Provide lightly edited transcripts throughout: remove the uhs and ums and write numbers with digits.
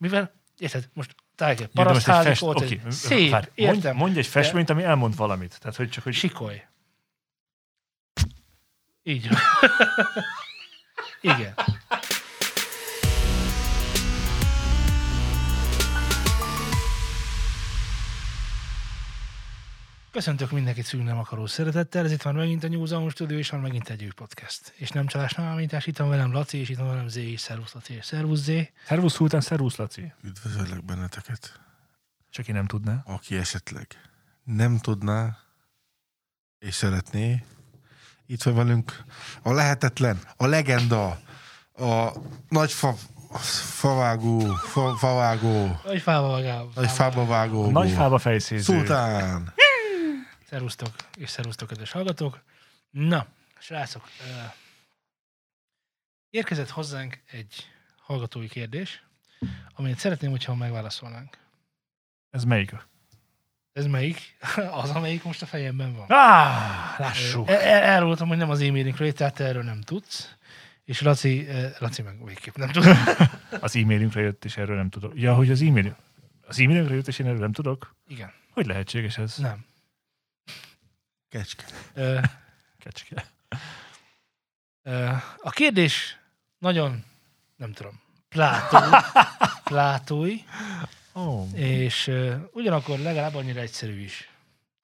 mivel, érted, most parasztházik volt, okay, egy szép, hát, értem. Mondj egy festményt, ami elmond valamit. Tehát, hogy csak, hogy... Sikolj. Így. Igen. Köszöntök mindenkit szűk nem akaró szeretettel, ez itt van megint a New Zealand Studio, és van megint egy új podcast. És nem csalás, nem állítás, itt van velem Laci, és itt van velem Zé, és szervusz Laci, és szervusz Zé. Szervusz Hultán, szervusz Laci. Üdvözöllek benneteket. Csak én nem tudná. Aki esetleg nem tudná, és szeretné, itt van velünk a lehetetlen, a legenda, a nagy favágó. Nagy fába vágó. Nagy fába fejszéző. Szultán. Szerusztok, és szerusztok, kedves hallgatók. Na, srácok, érkezett hozzánk egy hallgatói kérdés, amit szeretném, hogyha megválaszolnánk. Ez melyik? Ez melyik? Az, amelyik most a fejemben van. Lássuk! Elmondtam, hogy nem az e-mailünkről, tehát erről nem tudsz. És Laci meg végképp nem tud. Az e-mailünkre jött, és erről nem tudok. Ja, hogy az e-mailünkre jött, és én erről nem tudok? Igen. Hogy lehetséges ez? Nem. Kecske. A kérdés nagyon, nem tudom, plátói, és ugyanakkor legalább annyira egyszerű is.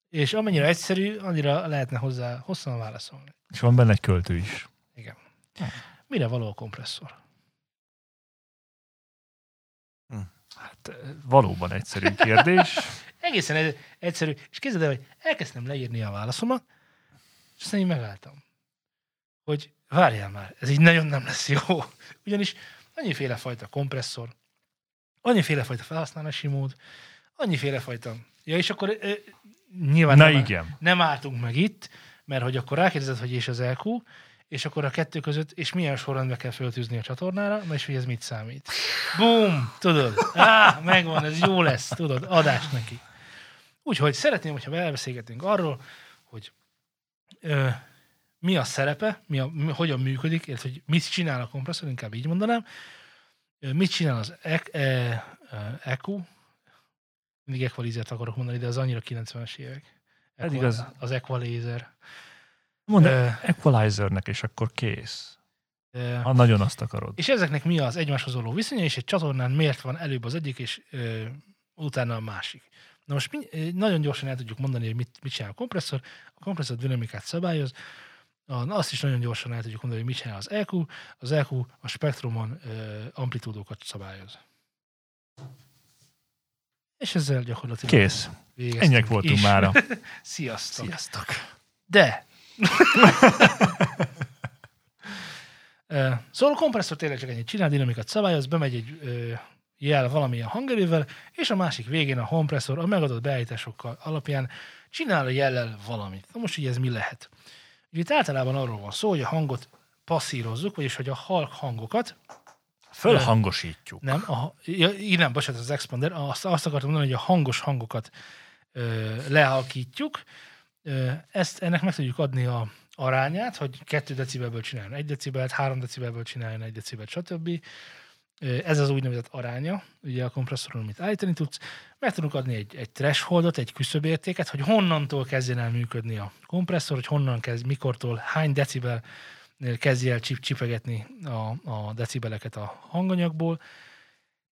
És amennyire egyszerű, annyira lehetne hozzá hosszan válaszolni. És van benne egy költő is. Igen. Mire való a kompresszor? Hát valóban egyszerű kérdés. Egészen egyszerű. És képzeld el, hogy elkezdtem leírni a válaszomat, és aztán így megálltam, hogy várjál már, ez így nagyon nem lesz jó. Ugyanis annyiféle fajta kompresszor, annyiféle fajta felhasználási mód, annyiféle fajta... Ja, és akkor nyilván nem álltunk meg itt, mert hogy akkor rákérdezed, hogy és az EQ, és akkor a kettő között, és milyen sorrendbe kell föltűzni a csatornára, és hogy ez mit számít. Bum! Tudod? Megvan, ez jó lesz, tudod, adás neki. Úgyhogy szeretném, hogyha elbeszélgetünk arról, hogy mi a szerepe, hogyan működik, illetve hogy mit csinál a kompresszor, inkább így mondanám, mit csinál az EQ, mindig equalizert akarok mondani, de az annyira 90-es évek. Az equalizer. Mondd equalizernek, és akkor kész. Ha nagyon azt akarod. És ezeknek mi az egymáshoz való viszonya, és egy csatornán miért van előbb az egyik, és utána a másik. Na most nagyon gyorsan el tudjuk mondani, hogy mit csinál a kompresszor. A kompresszor dinamikát szabályoz. Azt is nagyon gyorsan el tudjuk mondani, hogy mit csinál az EQ. Az EQ a spektrumon amplitúdókat szabályoz. És ezzel gyakorlatilag kész. Ennyiek voltunk mára. Sziasztok. Sziasztok. De... szóval a kompresszor tényleg csak ennyit csinál, dinamikát szabályoz, bemegy egy jel valamilyen hangerővel, és a másik végén a kompresszor a megadott beállításokkal alapján csinál a jellel valamit. Na most így ez mi lehet? Ugye itt általában arról van szó, hogy a hangot passzírozzuk, vagyis hogy a halk hangokat fölhangosítjuk. Bocsánat, az expander, azt akartam mondani, hogy a hangos hangokat lehalkítjuk. Ennek meg tudjuk adni a arányát, hogy 2 decibelből csináljon 1 decibelt, 3 decibelből csináljon 1 decibelt, stb. Ez az úgynevezett aránya, ugye a kompresszoron, amit állítani tudsz. Meg tudunk adni egy thresholdot, egy küszöbértéket, hogy honnantól kezdjen el működni a kompresszor, hogy mikortól, hány decibelnél kezdje el csipegetni a decibeleket a hanganyagból.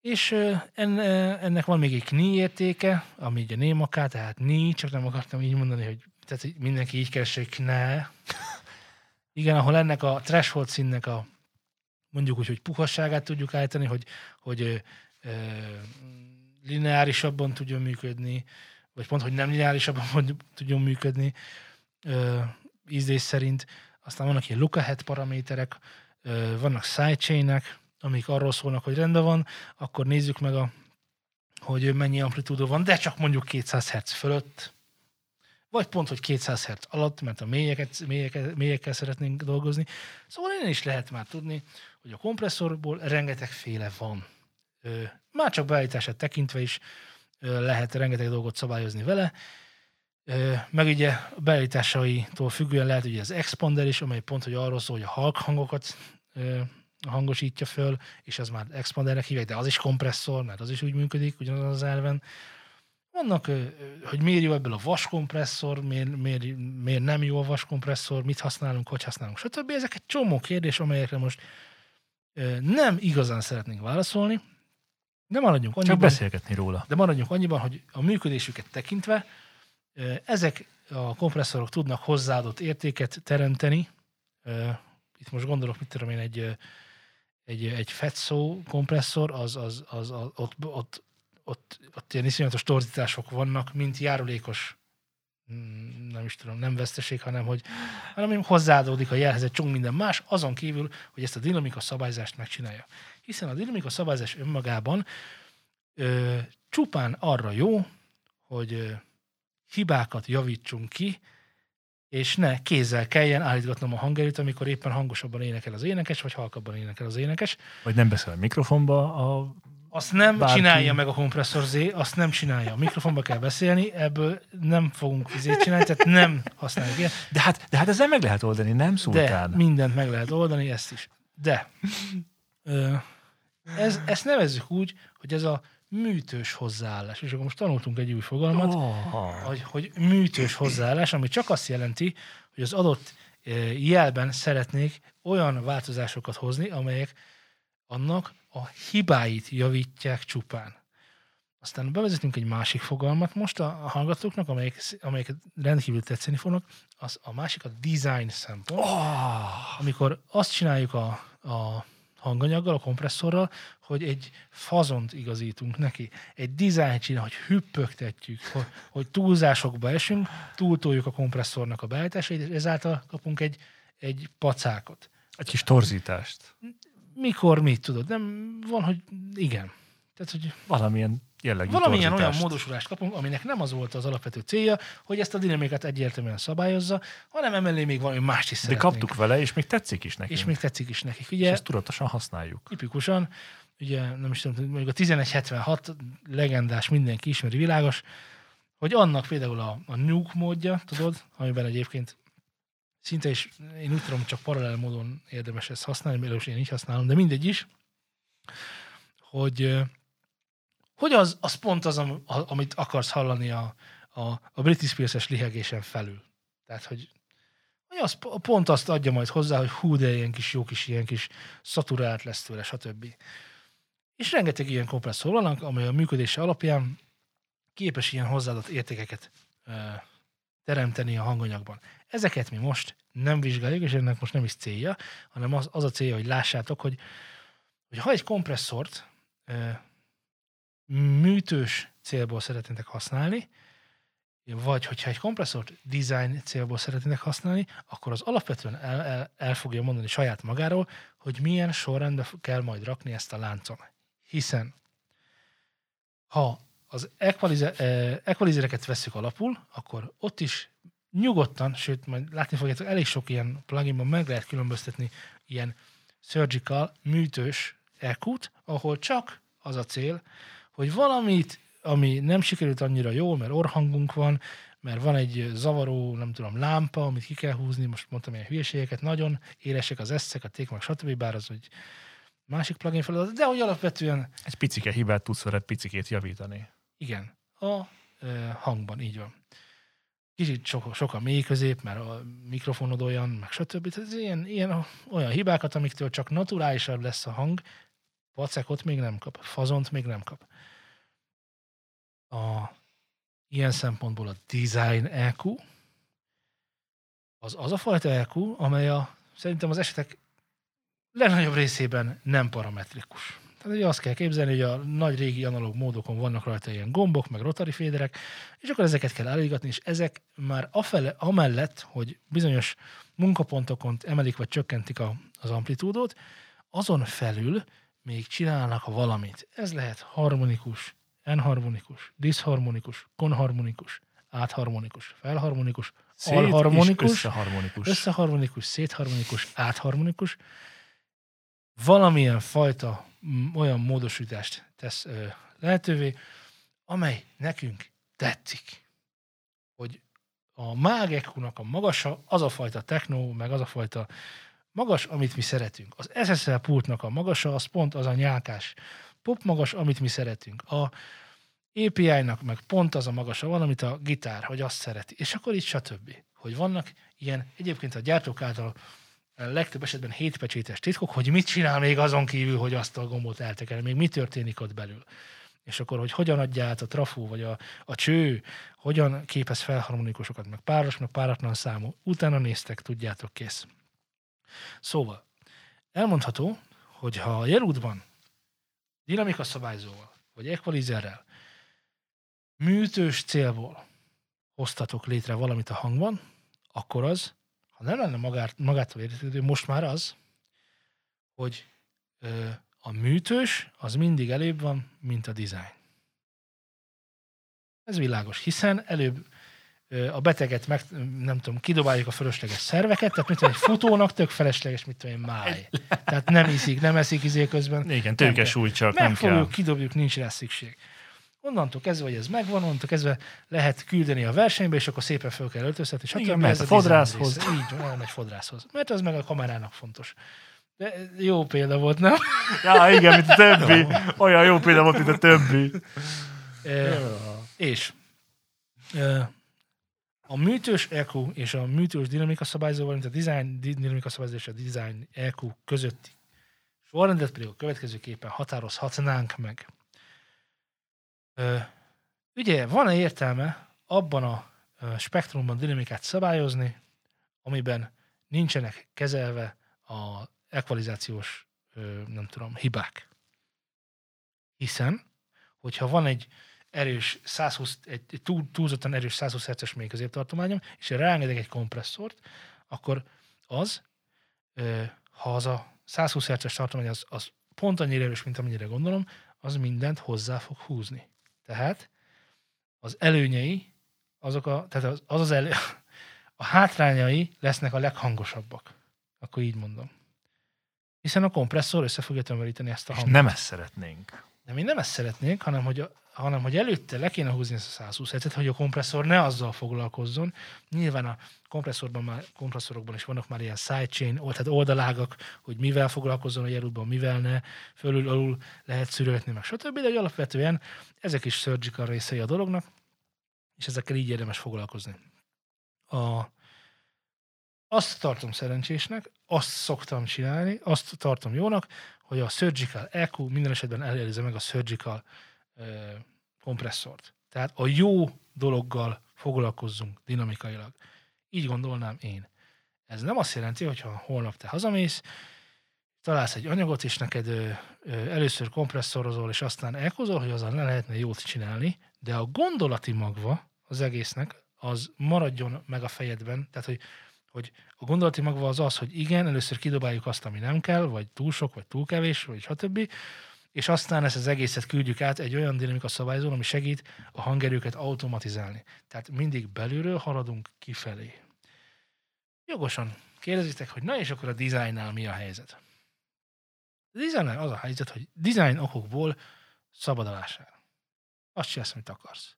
És ennek van még egy kni értéke, ami ugye némaká, tehát ni, csak nem akartam így mondani, hogy tehát mindenki így keresik, ne. Igen, ahol ennek a threshold színnek a, mondjuk úgy, hogy puhasságát tudjuk állítani, hogy lineárisabban tudjon működni, vagy pont, hogy nem lineárisabban tudjon működni ízlés szerint. Aztán vannak ilyen lookahead paraméterek, vannak sidechainek, amik arról szólnak, hogy rendben van, akkor nézzük meg, hogy mennyi amplitúdó van, de csak mondjuk 200 Hz fölött, vagy pont, hogy 200 Hz alatt, mert a mélyekkel szeretnénk dolgozni. Szóval innen is lehet már tudni, hogy a kompresszorból rengetegféle van. Már csak beállítását tekintve is lehet rengeteg dolgot szabályozni vele, meg ugye a beállításaitól függően lehet ugye az expander is, amely pont, hogy arról szól, hogy a halk hangokat hangosítja föl, és az már expandernek hívják, de az is kompresszor, mert az is úgy működik, ugyanaz az elven. Vannak, hogy miért jó ebből a vaskompresszor, miért nem jó a vaskompresszor, mit használunk, hogy használunk, stb. Ezek egy csomó kérdés, amelyekre most nem igazán szeretnénk válaszolni, de maradjunk annyiban, csak beszélgetni róla. De maradjunk annyiban, hogy a működésüket tekintve ezek a kompresszorok tudnak hozzáadott értéket teremteni. Itt most gondolok, mit tudom én, egy FETSO kompresszor, ott ilyen iszonyatos torzítások vannak, mint járulékos, nem is tudom, nem veszteség, hanem hozzáadódik a jelhez egy csomó minden más, azon kívül, hogy ezt a dinamika szabályzást megcsinálja. Hiszen a dinamika szabályzás önmagában csupán arra jó, hogy hibákat javítsunk ki, és ne kézzel kelljen állítgatnom a hangerőt, amikor éppen hangosabban énekel az énekes, vagy halkabban énekel az énekes. Vagy nem beszél a mikrofonba a... Azt nem csinálja meg a kompresszor Z, azt nem csinálja. A mikrofonba kell beszélni, ebből nem fogunk izét csinálni, tehát nem használjuk ilyen. De hát ezzel meg lehet oldani, nem szultán? De, mindent meg lehet oldani, ezt is. De ezt nevezzük úgy, hogy ez a műtős hozzáállás. És akkor most tanultunk egy új fogalmat, hogy műtős hozzáállás, ami csak azt jelenti, hogy az adott jelben szeretnék olyan változásokat hozni, amelyek annak a hibáit javítják csupán. Aztán bevezetünk egy másik fogalmat most a hallgatóknak, amelyek rendkívül tetszeni fognak. Az a másik a design szempont. Amikor azt csináljuk a hanganyaggal, a kompresszorral, hogy egy fazont igazítunk neki. Egy design csinál, hogy hüppögtetjük, hogy túlzásokba esünk, túltoljuk a kompresszornak a beállításait, és ezáltal kapunk egy pacákot. Egy kis torzítást. Mikor mit tudod? Nem van, hogy igen. Tehát, hogy valamilyen jellegű torzítást. Olyan módosulást kapunk, aminek nem az volt az alapvető célja, hogy ezt a dinamikát egyértelműen szabályozza, hanem emellé még valami mást is szeretnénk. De kaptuk vele, és még tetszik is nekik. Ugye, és ezt tudatosan használjuk. Tipikusan, ugye nem is tudom, mondjuk a 1176 legendás, mindenki ismeri, világos, hogy annak például a nuke módja, tudod, amiben egyébként szinte is, én úgy tudom, csak paralel módon érdemes ezt használni, mert én így használom, de mindegy is, hogy az pont az, amit akarsz hallani a Britney Spears-es lihegésen felül. Tehát, hogy az pont azt adja majd hozzá, hogy hú, de ilyen kis szaturált lesz tőle, stb. És rengeteg ilyen kompresszor vannak, amely a működése alapján képes ilyen hozzáadott értékeket teremteni a hanganyagban. Ezeket mi most nem vizsgáljuk, és ennek most nem is célja, hanem az a célja, hogy lássátok, hogy ha egy kompresszort műtős célból szeretnétek használni, vagy hogyha egy kompresszort design célból szeretnétek használni, akkor az alapvetően el fogja mondani saját magáról, hogy milyen sorrendbe kell majd rakni ezt a láncon. Hiszen ha az equalizereket veszük alapul, akkor ott is nyugodtan, sőt, majd látni fogjátok, elég sok ilyen pluginban meg lehet különböztetni ilyen surgical, műtős EQ-t, ahol csak az a cél, hogy valamit, ami nem sikerült annyira jól, mert orrhangunk van, mert van egy zavaró, nem tudom, lámpa, amit ki kell húzni, most mondtam ilyen hülyeségeket, nagyon élesek az eszek, a tékmák, stb. Bár az, hogy másik plugin feladat, de hogy alapvetően... Egy picike hibát tudsz vele picikét javítani. Igen, a hangban, így van. Kicsit sok a mély közép, mert a mikrofonod olyan, meg stb. Tehát ilyen olyan hibákat, amiktől csak naturálisabb lesz a hang, pacekot még nem kap, fazont még nem kap. Ilyen szempontból a design EQ az a fajta EQ, amely szerintem az esetek legnagyobb részében nem parametrikus. Tehát ugye azt kell képzelni, hogy a nagy régi analóg módokon vannak rajta ilyen gombok, meg rotary féderek, és akkor ezeket kell állítgatni, és ezek már amellett, hogy bizonyos munkapontokon emelik vagy csökkentik az amplitúdót, azon felül még csinálnak valamit. Ez lehet harmonikus, enharmonikus, diszharmonikus, konharmonikus, átharmonikus, felharmonikus, alharmonikus, összeharmonikus, szétharmonikus, átharmonikus, valamilyen fajta olyan módosítást tesz lehetővé, amely nekünk tetszik. Hogy a mágekúnak a magasa az a fajta techno, meg az a fajta Magas, amit mi szeretünk. Az SSL pultnak a magasa, az pont az a nyálkás pop magas, amit mi szeretünk. A API-nak meg pont az a magasa van, amit a gitár, hogy azt szereti. És akkor így stb. Hogy vannak ilyen, egyébként a gyártók által legtöbb esetben hétpecsétes titkok, hogy mit csinál még azon kívül, hogy azt a gombot eltekerni, még mi történik ott belül. És akkor, hogy hogyan adja át a trafó, vagy a cső, hogyan képez felharmonikusokat, meg páros, meg páratlan számú. Utána néztek, tudjátok, kész. Szóval, elmondható, hogy ha a jelútban dinamika szabályzóval, vagy equalizerrel műtős célból hoztatok létre valamit a hangban, akkor az, ha nem lenne magától értetődő, most már az, hogy a műtős az mindig előbb van, mint a design. Ez világos, hiszen előbb a beteget meg, nem tudom, kidobáljuk a fölösleges szerveket, tehát mit tudom, egy futónak tök felesleges, mit tudom én, máj. Tehát nem iszik, nem eszik izé közben. Igen, tőkesúly csak nem kell. Megfogjuk, kidobjuk, nincs rá szükség. Onnantól kezdve, hogy ez megvan, onnantól kezdve lehet küldeni a versenybe, és akkor szépen föl kell öltöztetni. És igen, mert a fodrászhoz. Így van, elmegy fodrászhoz. Mert az meg a kamerának fontos. De jó példa volt, nem? Ja, igen, mint a többi. Olyan jó példa volt, mint a többi. És a műtős EQ és a műtős dinamika szabályzó, valamint a design dinamika szabályzó és a design EQ közötti sorrendet pedig a következőképpen határozhatnánk meg. Ugye van-e értelme abban a spektrumban dinamikát szabályozni, amiben nincsenek kezelve az equalizációs nem tudom, hibák? Hiszen, hogyha van egy erős 120, egy túlzottan erős 120 Hz-es mély középtartományom, és ráengedek egy kompresszort, akkor az, ha az a 120 Hz-es tartomány az pont annyira erős, mint amennyire gondolom, az mindent hozzá fog húzni. Tehát az előnyei, azok a, tehát a hátrányai lesznek a leghangosabbak. Akkor így mondom. Hiszen a kompresszor össze fogja tömöríteni ezt a hangot. És nem ezt szeretnénk. De mi nem ezt szeretnénk, hanem hogy előtte le kéne húzni ezt a 120 Hz-et, hogy a kompresszor ne azzal foglalkozzon. Nyilván a kompresszorokban is vannak már ilyen sidechain, tehát oldalágak, hogy mivel foglalkozzon a jelútban, mivel ne, fölül, alul lehet szűröltni, meg stb. De alapvetően ezek is surgical részei a dolognak, és ezekkel így érdemes foglalkozni. Azt tartom szerencsésnek, azt szoktam csinálni, azt tartom jónak, hogy a surgical EQ minden esetben elérze meg a surgical kompresszort. Tehát a jó dologgal foglalkozzunk dinamikailag. Így gondolnám én. Ez nem azt jelenti, hogyha holnap te hazamész, találsz egy anyagot, és neked először kompresszorozol, és aztán EQ-zol, hogy azzal ne lehetne jót csinálni, de a gondolati magva az egésznek, az maradjon meg a fejedben. Tehát, hogy a gondolati magva az, hogy igen, először kidobáljuk azt, ami nem kell, vagy túl sok, vagy túl kevés, vagy stb., és aztán ezt az egészet küldjük át egy olyan dinamika szabályzón, ami segít a hangerőket automatizálni. Tehát mindig belülről haladunk kifelé. Jogosan kérdezitek, hogy na és akkor a designnál mi a helyzet? A designnál az a helyzet, hogy design okokból szabad a lássál. Azt csinálsz, amit akarsz.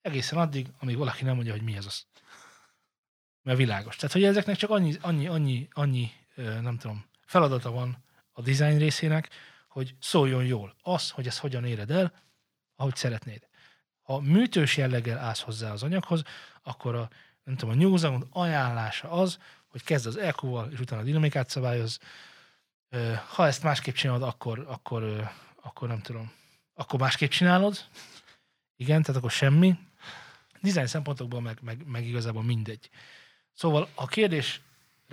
Egészen addig, amíg valaki nem mondja, hogy mi ez az. Mert világos. Tehát, hogy ezeknek csak annyi nem tudom, feladata van a design részének, hogy szóljon jól. Az, hogy ezt hogyan éred el, ahogy szeretnéd. Ha műtős jelleggel állsz hozzá az anyaghoz, akkor a New Zealand ajánlása az, hogy kezd az EQ-val, és utána a dinamikát szabályoz. Ha ezt másképp csinálod, akkor nem tudom. Akkor másképp csinálod. Igen, tehát akkor semmi. Design szempontokból meg igazából mindegy. Szóval a kérdésre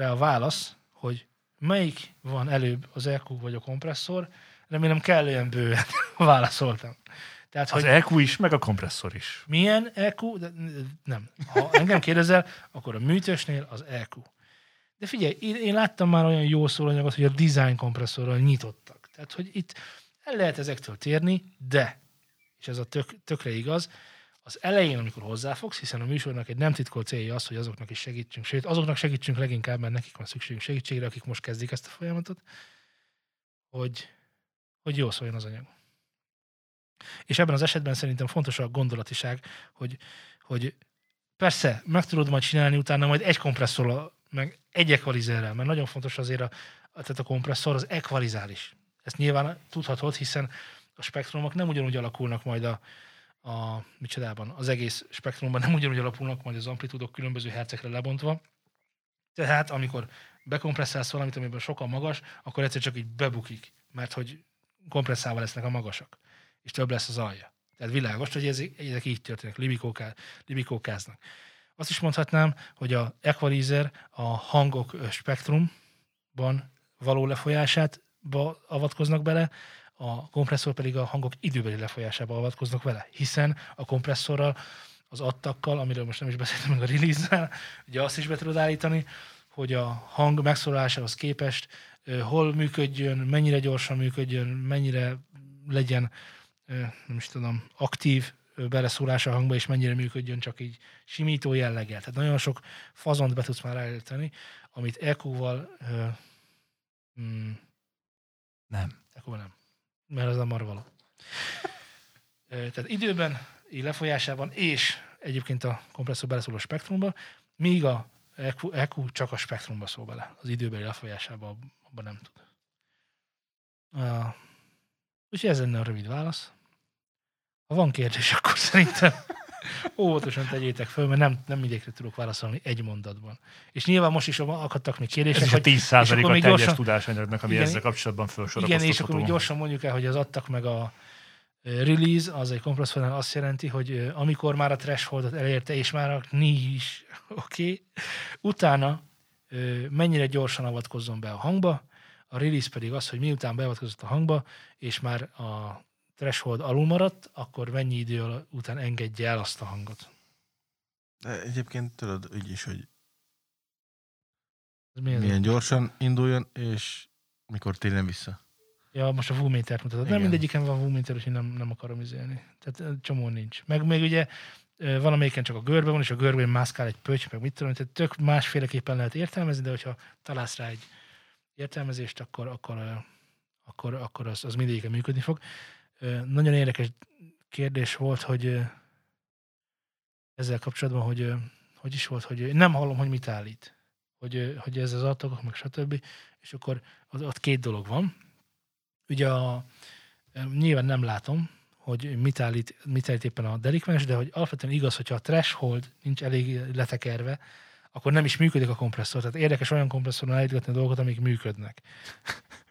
a válasz, hogy melyik van előbb, az EQ vagy a kompresszor, remélem kellően bőven válaszoltam. Tehát, az EQ is, meg a kompresszor is. Milyen EQ? De nem. Ha engem kérdezel, akkor a műtősnél az EQ. De figyelj, én láttam már olyan jó szólanyagot, hogy a design kompresszorral nyitottak. Tehát, hogy itt el lehet ezektől térni, de, és ez a tökre igaz, az elején, amikor hozzáfogsz, hiszen a műsornak egy nem titkolt célja az, hogy azoknak is segítsünk, sőt, azoknak segítsünk leginkább, mert nekik van szükségünk segítségre, akik most kezdik ezt a folyamatot, hogy jól szóljon az anyag. És ebben az esetben szerintem fontos a gondolatiság, hogy Persze, meg tudod majd csinálni utána majd egy kompresszorral, meg egy equalizerrel, mert nagyon fontos azért tehát a kompresszor az equalizális. Ezt nyilván tudhatod, hiszen a spektrumok nem ugyanúgy alakulnak majd az egész spektrumban nem ugyanúgy alakulnak majd az amplitúdok különböző hercekre lebontva. Tehát amikor bekompresszálsz valamit, amiben sokkal magas, akkor egyszer csak így bebukik, mert hogy kompresszálva lesznek a magasak, és több lesz az alja. Tehát világos, hogy ezek így történnek, libikókáznak. Azt is mondhatnám, hogy a equalizer a hangok spektrumban való lefolyásába avatkoznak bele, a kompresszor pedig a hangok időbeli lefolyásába avatkoznak vele, hiszen a kompresszorral, az attakkal, amiről most nem is beszéltem meg a release-nál, ugye azt is be tudod állítani, hogy a hang megszólalásához képest hol működjön, mennyire gyorsan működjön, mennyire legyen, aktív beleszólása a hangba, és mennyire működjön csak így simító jelleggel. Tehát nagyon sok fazont be tudsz már állítani, amit EQ-val... nem. EQ-val nem. Mert az a marvaló. Tehát időben, lefolyásában, és egyébként a kompresszor beleszól a spektrumba, míg a EQ csak a spektrumba szól bele. Az időbeli lefolyásába abban nem tud. Úgyhogy ez lenne a rövid válasz. Ha van kérdés, akkor szerintem óvatosan tegyétek föl, mert nem mindegyikre tudok válaszolni egy mondatban. És nyilván most is akadtak még kérdések. Ez is a 10% a teljes tudásanyagnak, ami ezzel kapcsolatban felsorakoztatható. Igen, és akkor még gyorsan mondjuk el, hogy az adtak meg a release, az egy kompresszornál azt jelenti, hogy amikor már a thresholdot elérte, és már a nincs, oké, utána mennyire gyorsan avatkozzon be a hangba, a release pedig az, hogy miután beavatkozott a hangba, és már a threshold alul maradt, akkor mennyi idő után engedje el azt a hangot. De egyébként tudod úgy is, hogy milyen gyorsan induljon, és mikor térjen vissza. Ja, most a Woometert mutatod. Igen. Nem mindegyiken van Woometer, úgyhogy nem akarom izélni. Tehát csomó nincs. Meg még ugye valamelyiken csak a görbe van, és a görbén mászkál egy pöcs, meg mit tudom, tehát tök másféleképpen lehet értelmezni, de hogyha találsz rá egy értelmezést, akkor az mindegyiken működni fog. Nagyon érdekes kérdés volt, hogy ezzel kapcsolatban, hogy is volt, hogy nem hallom, hogy mit állít. Hogy ez az adatokok, meg stb. És akkor ott két dolog van. Ugye nyilván nem látom, hogy mit állít éppen a delikvens, de hogy alapvetően igaz, hogyha a threshold nincs elég letekerve, akkor nem is működik a kompresszor. Tehát érdekes olyan kompresszoron állítgatni a dolgokat, amik működnek.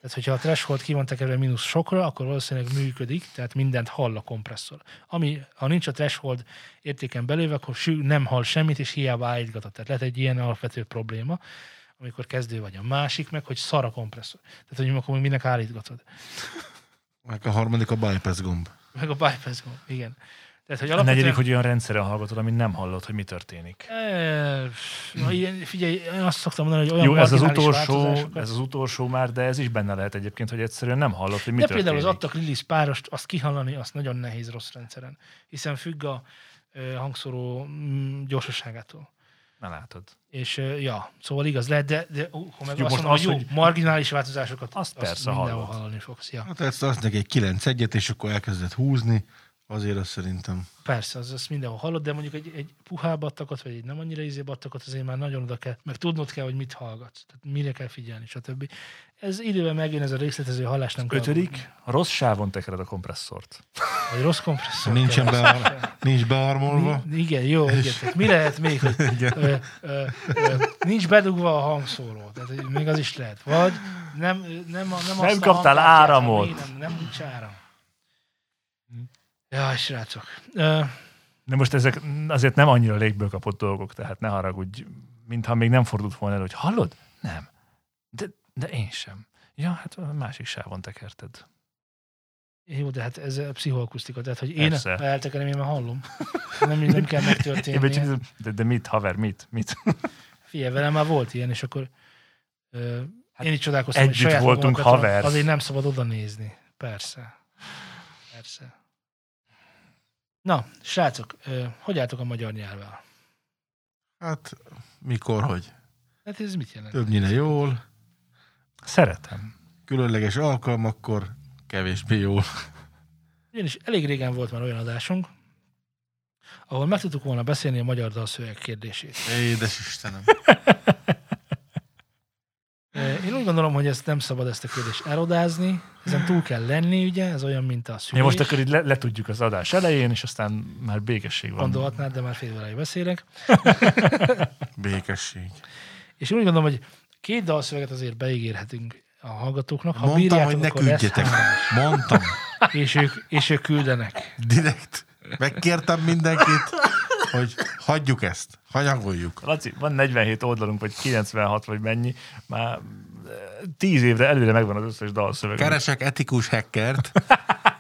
Tehát, hogyha a threshold ki van tekerve mínusz sokra, akkor valószínűleg működik, tehát mindent hall a kompresszor. Ami, ha nincs a threshold értéken belőve, akkor nem hall semmit, és hiába állítgatod. Tehát lehet egy ilyen alapvető probléma, amikor kezdő vagy. A másik meg, hogy szar a kompresszor. Tehát, hogy akkor minek állítgatod. Meg a harmadik a bypass gomb. Igen. Tehát, hogy alapvetően... A negyedik, hogy olyan rendszeren hallgatod, amit nem hallod, hogy mi történik. Figyelj, én azt szoktam mondani, hogy olyan ez az utolsó már, de ez is benne lehet egyébként, hogy egyszerűen nem hallod, hogy mi történik. De például az adtak release párost, azt kihallani, azt nagyon nehéz rossz rendszeren. Hiszen függ a hangszóró gyorsaságától. Na látod. És szóval igaz lehet, de meg azt mondom, hogy marginális változásokat azt persze mindenhol hallani fogsz. Ja. Hát azt neki egy 9-1-et, és akkor elkezdett húzni. Azért azt szerintem. Persze, az mindenhol hallod, de mondjuk egy puhább attakot, vagy egy nem annyira ízébb attakot, azért már nagyon oda kell, meg tudnod kell, hogy mit hallgatsz. Tehát mire kell figyelni, stb. Ez időben megjön ez a részletező hallás, nem kell. Ötödik, rossz sávon tekered a kompresszort. Egy rossz kompresszor. Nincs bearmolva. Igen, jó. Igen. Tehát mi lehet még, hogy nincs bedugva a hangszóró. Tehát még az is lehet. Vagy nem kaptál áramot. Nem nincs áram. Jaj, srácok. De most ezek azért nem annyira légből kapott dolgok, tehát ne haragudj, mintha még nem fordult volna elő, hogy hallod? Nem. De én sem. Ja, hát a másik sávon tekerted. Jó, de hát ez a pszichoakusztika, tehát hogy én eltekerem, én már hallom. Nem kell megtörténni. De mit, haver, mit? Figyelj, velem már volt ilyen, és akkor én is csodálkoztam, hogy saját magunkat, azért nem szabad oda nézni. Persze. Na, srácok, hogy álltok a magyar nyelvvel? Hát, mikor, hogy? Hát ez mit jelent? Többnyire jól. Szeretem. Különleges alkalmakkor kevésbé jól. Én is elég régen volt már olyan adásunk, ahol meg tudtuk volna beszélni a magyar dalszöveg kérdését. Édes Istenem! Én úgy gondolom, hogy ezt nem szabad ezt a kérdést elodázni, ezen túl kell lenni, ugye, ez olyan, mint a szülés. Én most akkor így letudjuk az adás elején, és aztán már békesség van. Gondolhatnád, de már félvelején beszélek. Békesség. És én úgy gondolom, hogy két dalszöveget azért beígérhetünk a hallgatóknak. Ha mondtam, bírjátok, hogy ne küldjetek. Mondtam. És ők küldenek. Direkt. Megkértem mindenkit, hogy hagyjuk ezt, hanyagoljuk. Laci, van 47 oldalunk, vagy 96, vagy mennyi, már 10 évre előre megvan az összes dalszövegünk. Keresek etikus hackert,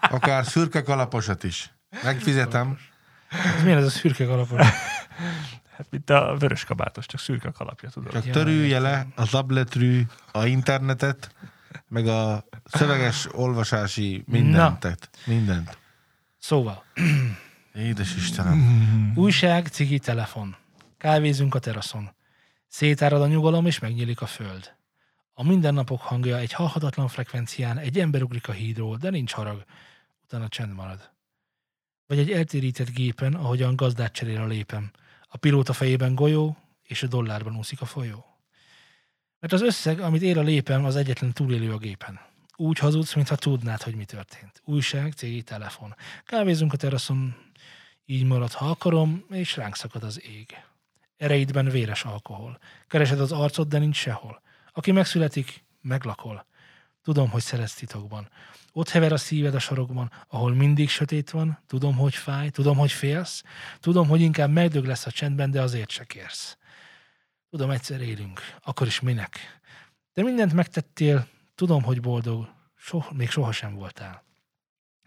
akár szürke kalaposat is. Megfizetem. Milyen ez a szürke kalapos? Hát mint a vörös kabátos, csak szürke kalapja, tudod. Csak törülje le a tabletrű, a internetet, meg a szöveges olvasási mindent. Szóval. Édes Istenem. Újság, cigi, telefon. Kávézünk a teraszon. Szétárad a nyugalom, és megnyílik a föld. A mindennapok hangja egy halhatatlan frekvencián, egy ember ugrik a hídról, de nincs harag. Utána csend marad. Vagy egy eltérített gépen, ahogyan gazdát cserél a lépem. A pilóta fejében golyó, és a dollárban úszik a folyó. Mert az összeg, amit ér a lépem, az egyetlen túlélő a gépen. Úgy hazudsz, mintha tudnád, hogy mi történt. Újság, cégi, telefon. Kávézunk a teraszon, így marad, ha akarom, és ránk szakad az ég. Ereidben véres alkohol. Keresed az arcod, de nincs sehol. Aki megszületik, meglakol. Tudom, hogy szeretsz titokban. Ott hever a szíved a sarokban, ahol mindig sötét van. Tudom, hogy fáj, tudom, hogy félsz. Tudom, hogy inkább megdög lesz a csendben, de azért se kérsz. Tudom, egyszer élünk. Akkor is minek? De mindent megtettél. Tudom, hogy boldog, még sohasem voltál.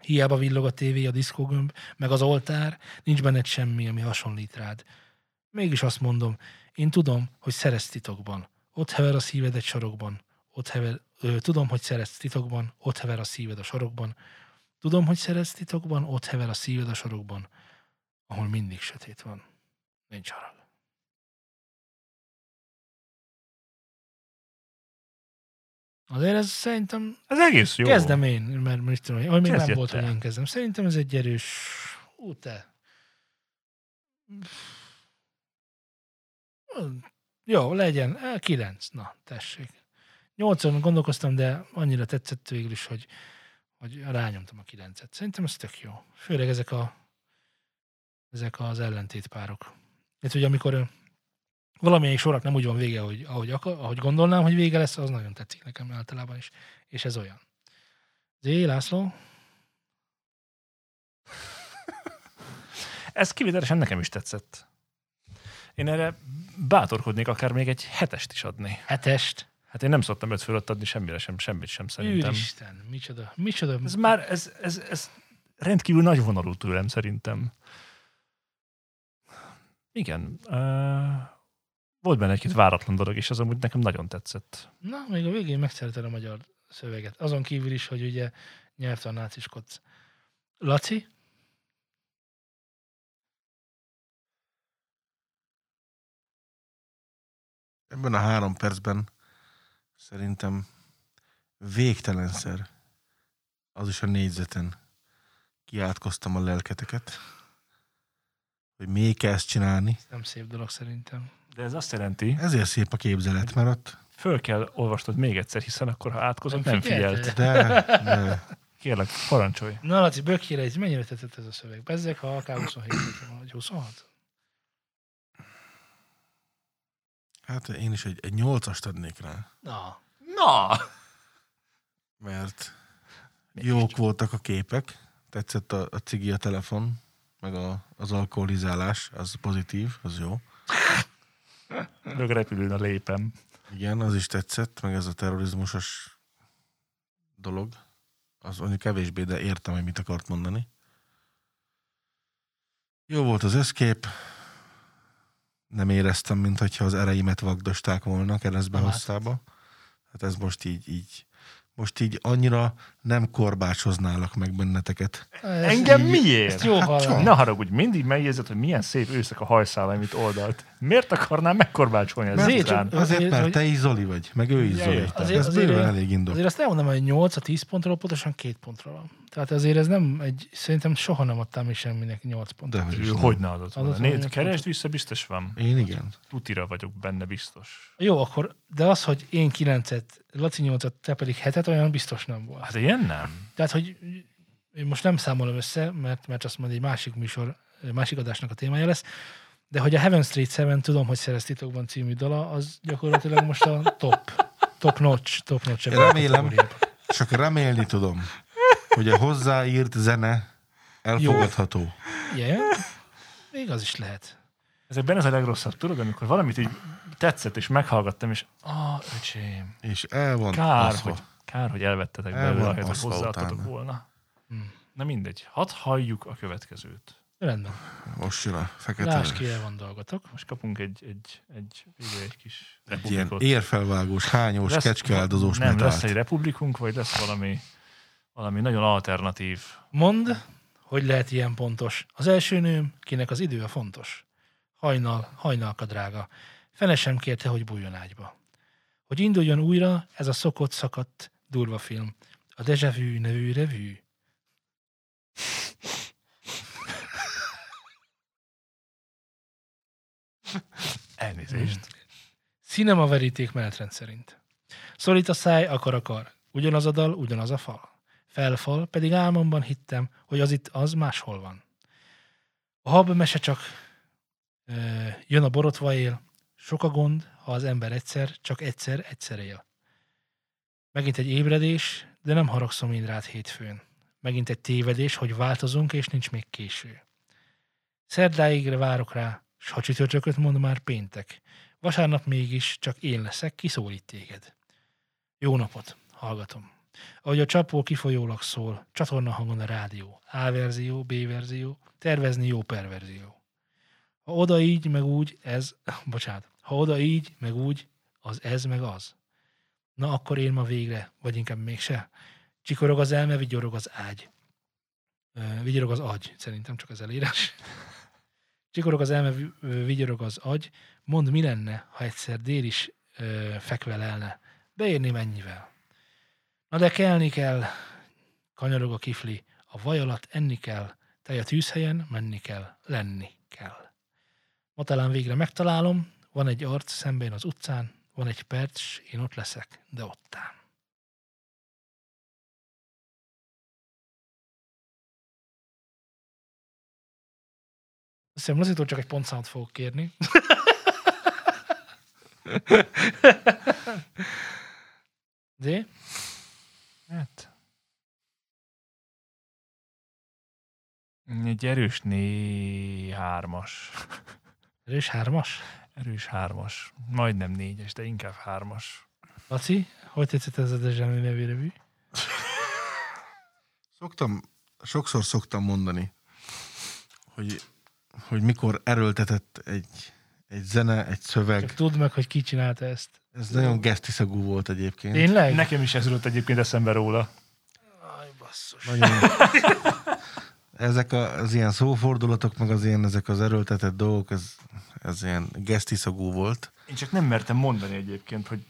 Hiába villog a tévé, a diszkógömb, meg az oltár, nincs benned semmi, ami hasonlít rád. Mégis azt mondom, én tudom, hogy szeretsz titokban. Ott hever a szíved egy sarokban. Tudom, hogy szeretsz titokban, ott hever a szíved a sarokban. Tudom, hogy szeretsz titokban, ott hever a szíved a sarokban, ahol mindig sötét van. Nincs harag. Azért ez szerintem... Ez egész jó. Kezdem én, mert mit tudom, hogy még nem volt, hogy én kezdem. Szerintem ez egy erős út. Jó, legyen. 9. Na, tessék. 8-on gondolkoztam, de annyira tetszett végül is, hogy rányomtam a 9-et. Szerintem ez tök jó. Főleg ezek az ellentétpárok. Itt, hogy amikor... valamelyik sornak nem úgy van vége, ahogy gondolnám, hogy vége lesz, az nagyon tetszik nekem általában is. És ez olyan. Zé, László? Ez kivételesen nekem is tetszett. Én erre bátorkodnék akár még egy 7-est is adni. 7-est? Hát én nem szoktam 5 fölött adni semmit sem szerintem. Úristen, micsoda. Ez már, ez rendkívül nagy vonalú tőlem szerintem. Igen. Volt benne egy-két váratlan dolog, és az amúgy nekem nagyon tetszett. Na, még a végén megszereted a magyar szöveget. Azon kívül is, hogy ugye nyert a náciskodsz. Laci? Ebben a 3 percben szerintem végtelenszer, az is a négyzeten kiátkoztam a lelketeket, hogy még kell ezt csinálni. Ez nem szép dolog szerintem. De ez azt jelenti... Ezért szép a képzelet, mert ott... Föl kell olvastod még egyszer, hiszen akkor, ha átkozod, nem figyelt. De. Kérlek, parancsolj. Na, Laci, bökjére egy, mennyire tetett ez a szöveg? Bezzek, ha akár 27 van, vagy 26? Hát én is egy 8-ast adnék rá. Na! Mert jók voltak a képek, tetszett a cigi, a telefon, meg az alkoholizálás, az pozitív, az jó. Rögrepülőn a lépem. Igen, az is tetszett, meg ez a terrorizmusos dolog. Az mondjuk kevésbé, de értem, hogy mit akart mondani. Jó volt az összkép. Nem éreztem, mintha az ereimet vagdosták volna keresztbe hosszába. Hát ez most így most így annyira nem korbácsoználak meg benneteket. Engem így, miért? Jó hát, ne haragudj, mindig megjegyzed, hogy milyen szép őszek a hajszálai, mint oldalt. Miért akarnám megkorbácsolni az étrán? Azért, mert te is Zoli vagy, meg ő is Zoli. Ez bőven elég indok. Azért azt nem mondom, hogy 8-10 pontról pontosan 2 pontra van. Tehát azért ez nem egy, szerintem soha nem adtál még semminek 8 pontot. Hogy ne adott volna? Nézd, keresd vissza, biztos van. Én igen. Tutira vagyok benne, biztos. Jó, akkor, de az, hogy én 9-et, Laci 8-at, te pedig 7-et, olyan biztos nem volt. Hát ilyen nem. Tehát, hogy én most nem számolom össze, mert azt mondja, egy másik műsor, másik adásnak a témája lesz, de hogy a Heaven Street Seven, tudom, hogy Szerez titokban című dala, az gyakorlatilag most a top notch. Remélem, csak remélni tudom, hogy a hozzáírt zene elfogadható. Igen? Még az is lehet. Ezekben ez a legrosszabb, tudod, amikor valamit így tetszett, és meghallgattam, és öcsém. És el van kár, hogy elvettetek belőle, ahelyett, hogy hozzáadtatok volna. Na mindegy, hadd halljuk a következőt. Rendben. Most jön a fekete. Lásd ki, el van dolgotok. Most kapunk egy kis republikot. Ilyen érfelvágós, hányós, kecskeáldozós metált. Nem, lesz egy republikunk, vagy lesz valami nagyon alternatív. Mondd, hogy lehet ilyen pontos. Az első nőm, kinek az idő a fontos. Hajnalka drága. Fene sem kérte, hogy bújjon ágyba. Hogy induljon újra ez a szokott, szakadt, durva film. A Deja Vu nevű revű. Elnézést. Cinema veríték menetrend szerint. Szorít a száj, akar. Ugyanaz a dal, ugyanaz a fal. Felfal, pedig álmomban hittem, hogy az itt az máshol van. A habmese csak jön a borotva él. Sok a gond, ha az ember egyszer, csak egyszer él. Megint egy ébredés, de nem haragszom én rád hétfőn. Megint egy tévedés, hogy változunk, és nincs még késő. Szerdáig várok rá, s ha csütörtököt mond már péntek. Vasárnap mégis, csak én leszek, kiszólít téged. Jó napot, hallgatom. Ahogy a csapó kifolyólag szól, csatorna hangon a rádió. A verzió, B verzió, tervezni jó perverzió. Ha oda így, meg úgy, az ez, meg az. Na akkor én ma végre, vagy inkább mégse. Csikorog az elme, vigyorog az ágy. Vigyorog az agy, szerintem csak az elírás. Csikorog az elme, vigyorog az agy. Mondd, mi lenne, ha egyszer dél is fekve lelne. Beérném ennyivel. Na de kelni kell, kanyarog a kifli. A vaj alatt enni kell, tej a tűzhelyen menni kell, lenni kell. Ma talán végre megtalálom, van egy arc szemben az utcán, van egy perc, én ott leszek, de ottán. Azt hiszem, lazítól csak egy pontszámot fogok kérni. De? Hát. Egy erős hármas. Erős hármas? Erős hármas. Majdnem négyes, de inkább hármas. Laci, hogy tetszett ez a Deja Vu nevű revű? Sokszor szoktam mondani, hogy mikor erőltetett egy zene, egy szöveg. Csak tudd meg, hogy ki csinálta ezt. Ez nagyon gesztiszagú volt egyébként. Tényleg? Nekem is ez jutott egyébként eszembe róla. Aj, basszus. Nagyon... Ezek az ilyen szófordulatok, meg az ilyen ezek az erőltetett dolgok, ez ilyen gesztiszagú volt. Én csak nem mertem mondani egyébként, hogy...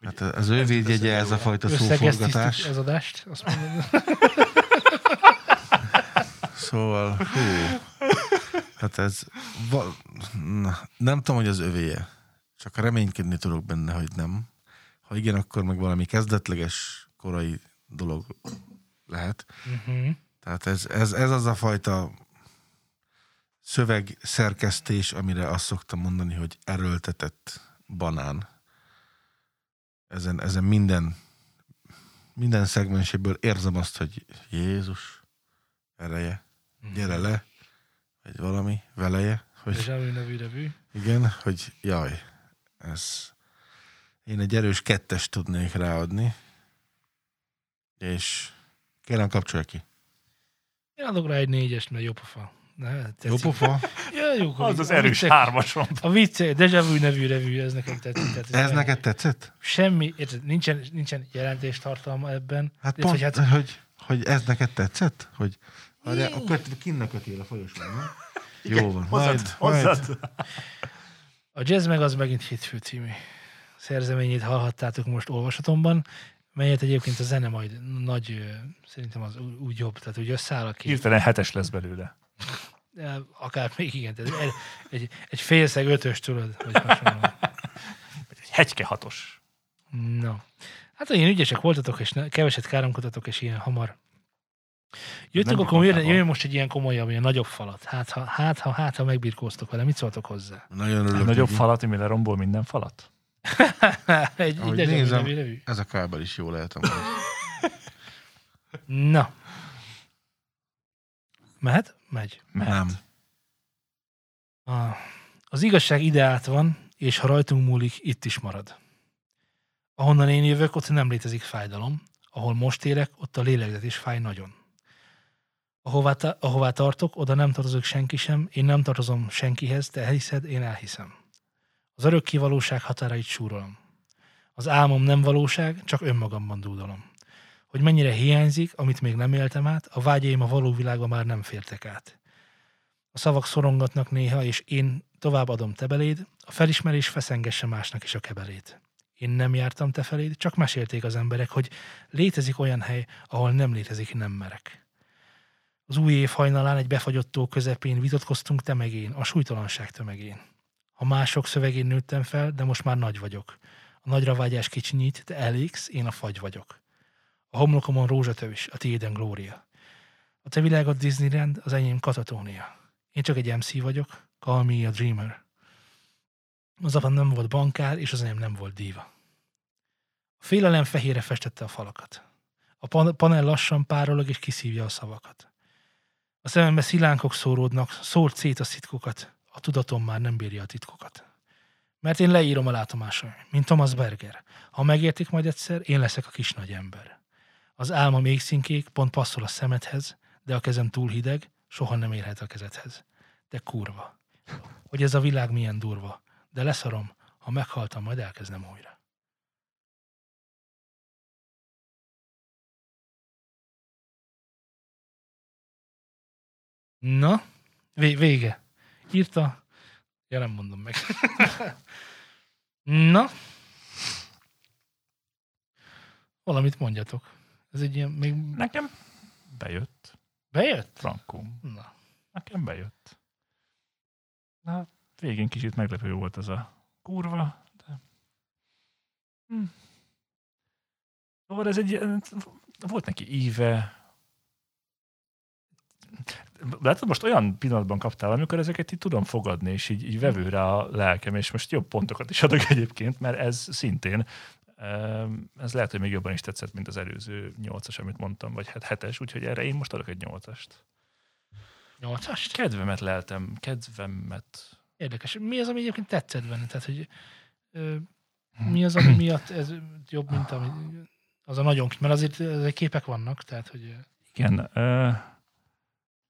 Hát az ő védjegye ez a fajta szóforgatás. Ez adást, azt mondom. Szóval, hát ez... nem tudom, hogy az övéje. Csak reménykedni tudok benne, hogy nem. Ha igen, akkor meg valami kezdetleges korai dolog lehet. Tehát ez az a fajta szövegszerkesztés, amire azt szoktam mondani, hogy erőltetett banán. Ezen minden szegmenséből érzem azt, hogy Jézus ereje, gyere le, vagy valami veleje. Deja Vu nevű revű. Igen, hogy jaj, ez... Én egy erős 2-est tudnék ráadni, és kérem, kapcsolja ki. Én adok rá egy 4-est, mert jobb a fa. Jó pofa. Ja, jó, az az erős hármasom. A vicce, Deja Vu nevű revű, ez neked tetszett. Ez neked tetszett? Semmi, érted, nincsen jelentéstartalma ebben. Hát érted, pont, hogy ez neked tetszett? Hogy kinnekötél a folyosón, nem? Jó van, hozzad. A jazz meg az megint hétfő című szerzeményét hallhattátok most olvasatomban, melyet egyébként a zene majd nagy, szerintem az úgy jobb, tehát úgy összeáll a kép. Hirtelen hetes lesz belőle. Akár még igen, egy félszeg ötös, tudod, vagy hasonló. Egy hegyke hatos. No. Hát ilyen ügyesek voltatok, és keveset káromkodtatok, és ilyen hamar. Jöttök, akkor jön most egy ilyen komolyabb, ilyen nagyobb falat. Hát, ha megbirkóztok vele, mit szóltok hozzá? Nagyon örülök. Nagyobb falat, ami lerombol minden falat? Nézem, ez a kábel is jó lehet. Na. Mehet? Megy. Nem. Az igazság ide át van, és ha rajtunk múlik, itt is marad. Ahonnan én jövök, ott nem létezik fájdalom. Ahol most élek, ott a lélegzetés fáj nagyon. Ahová tartok, oda nem tartozok senki sem, én nem tartozom senkihez, te elhiszed, én elhiszem. Az örökké valóság határait súrolom. Az álmom nem valóság, csak önmagamban dúdolom. Hogy mennyire hiányzik, amit még nem éltem át, a vágyaim a való világa már nem fértek át. A szavak szorongatnak néha, és én továbbadom te beléd, a felismerés feszengesse másnak is a kebelét. Én nem jártam te feléd, csak mesélték az emberek, hogy létezik olyan hely, ahol nem létezik nem merek. Az új év hajnalán egy befagyott tó közepén vitatkoztunk te meg én, a súlytalanság tömegén. A mások szövegén nőttem fel, de most már nagy vagyok. A nagyra vágyás kicsinyít, te elégsz, én a fagy vagyok. A homlokomon rózsatövis, a tiéden glória. A te világod Disneyland, az enyém Katatónia. Én csak egy MC vagyok, call me a dreamer. Az apám nem volt bankár, és az enyém nem volt díva. A félelem fehérre festette a falakat. A panel lassan párolog, és kiszívja a szavakat. A szemembe szilánkok szóródnak, szórt szét a szitkokat, a tudatom már nem bírja a titkokat. Mert én leírom a látomásaim, mint Thomas Berger. Ha megértik majd egyszer, én leszek a kis nagy ember. Az álmom égszínkék, pont passzol a szemedhez, de a kezem túl hideg, soha nem érhet a kezedhez. De kurva. Hogy ez a világ milyen durva. De leszarom, ha meghaltam, majd elkezdem újra. Na, vége. Írta? Ja, nem mondom meg. Na. Valamit mondjatok. Ez egy ilyen még... Nekem bejött. Bejött? Frankom. Na. Nekem bejött. Na, végén kicsit meglepő volt ez a kurva, de... Szóval ez egy... Volt neki íve. Látod, most olyan pillanatban kaptál, amikor ezeket így tudom fogadni, és így vevő rá a lelkem, és most jobb pontokat is adok egyébként, mert ez szintén... Ez lehet, hogy még jobban is tetszett, mint az előző 8-as, amit mondtam, vagy 7-es, úgyhogy erre én most adok egy 8-ast. 8-ast? Kedvemet leltem, kedvemet. Érdekes. Mi az, ami egyébként tetszett benne? Tehát, hogy mi az, ami miatt ez jobb, mint ami, az a nagyon, mert azért ezek képek vannak, tehát, hogy... Igen.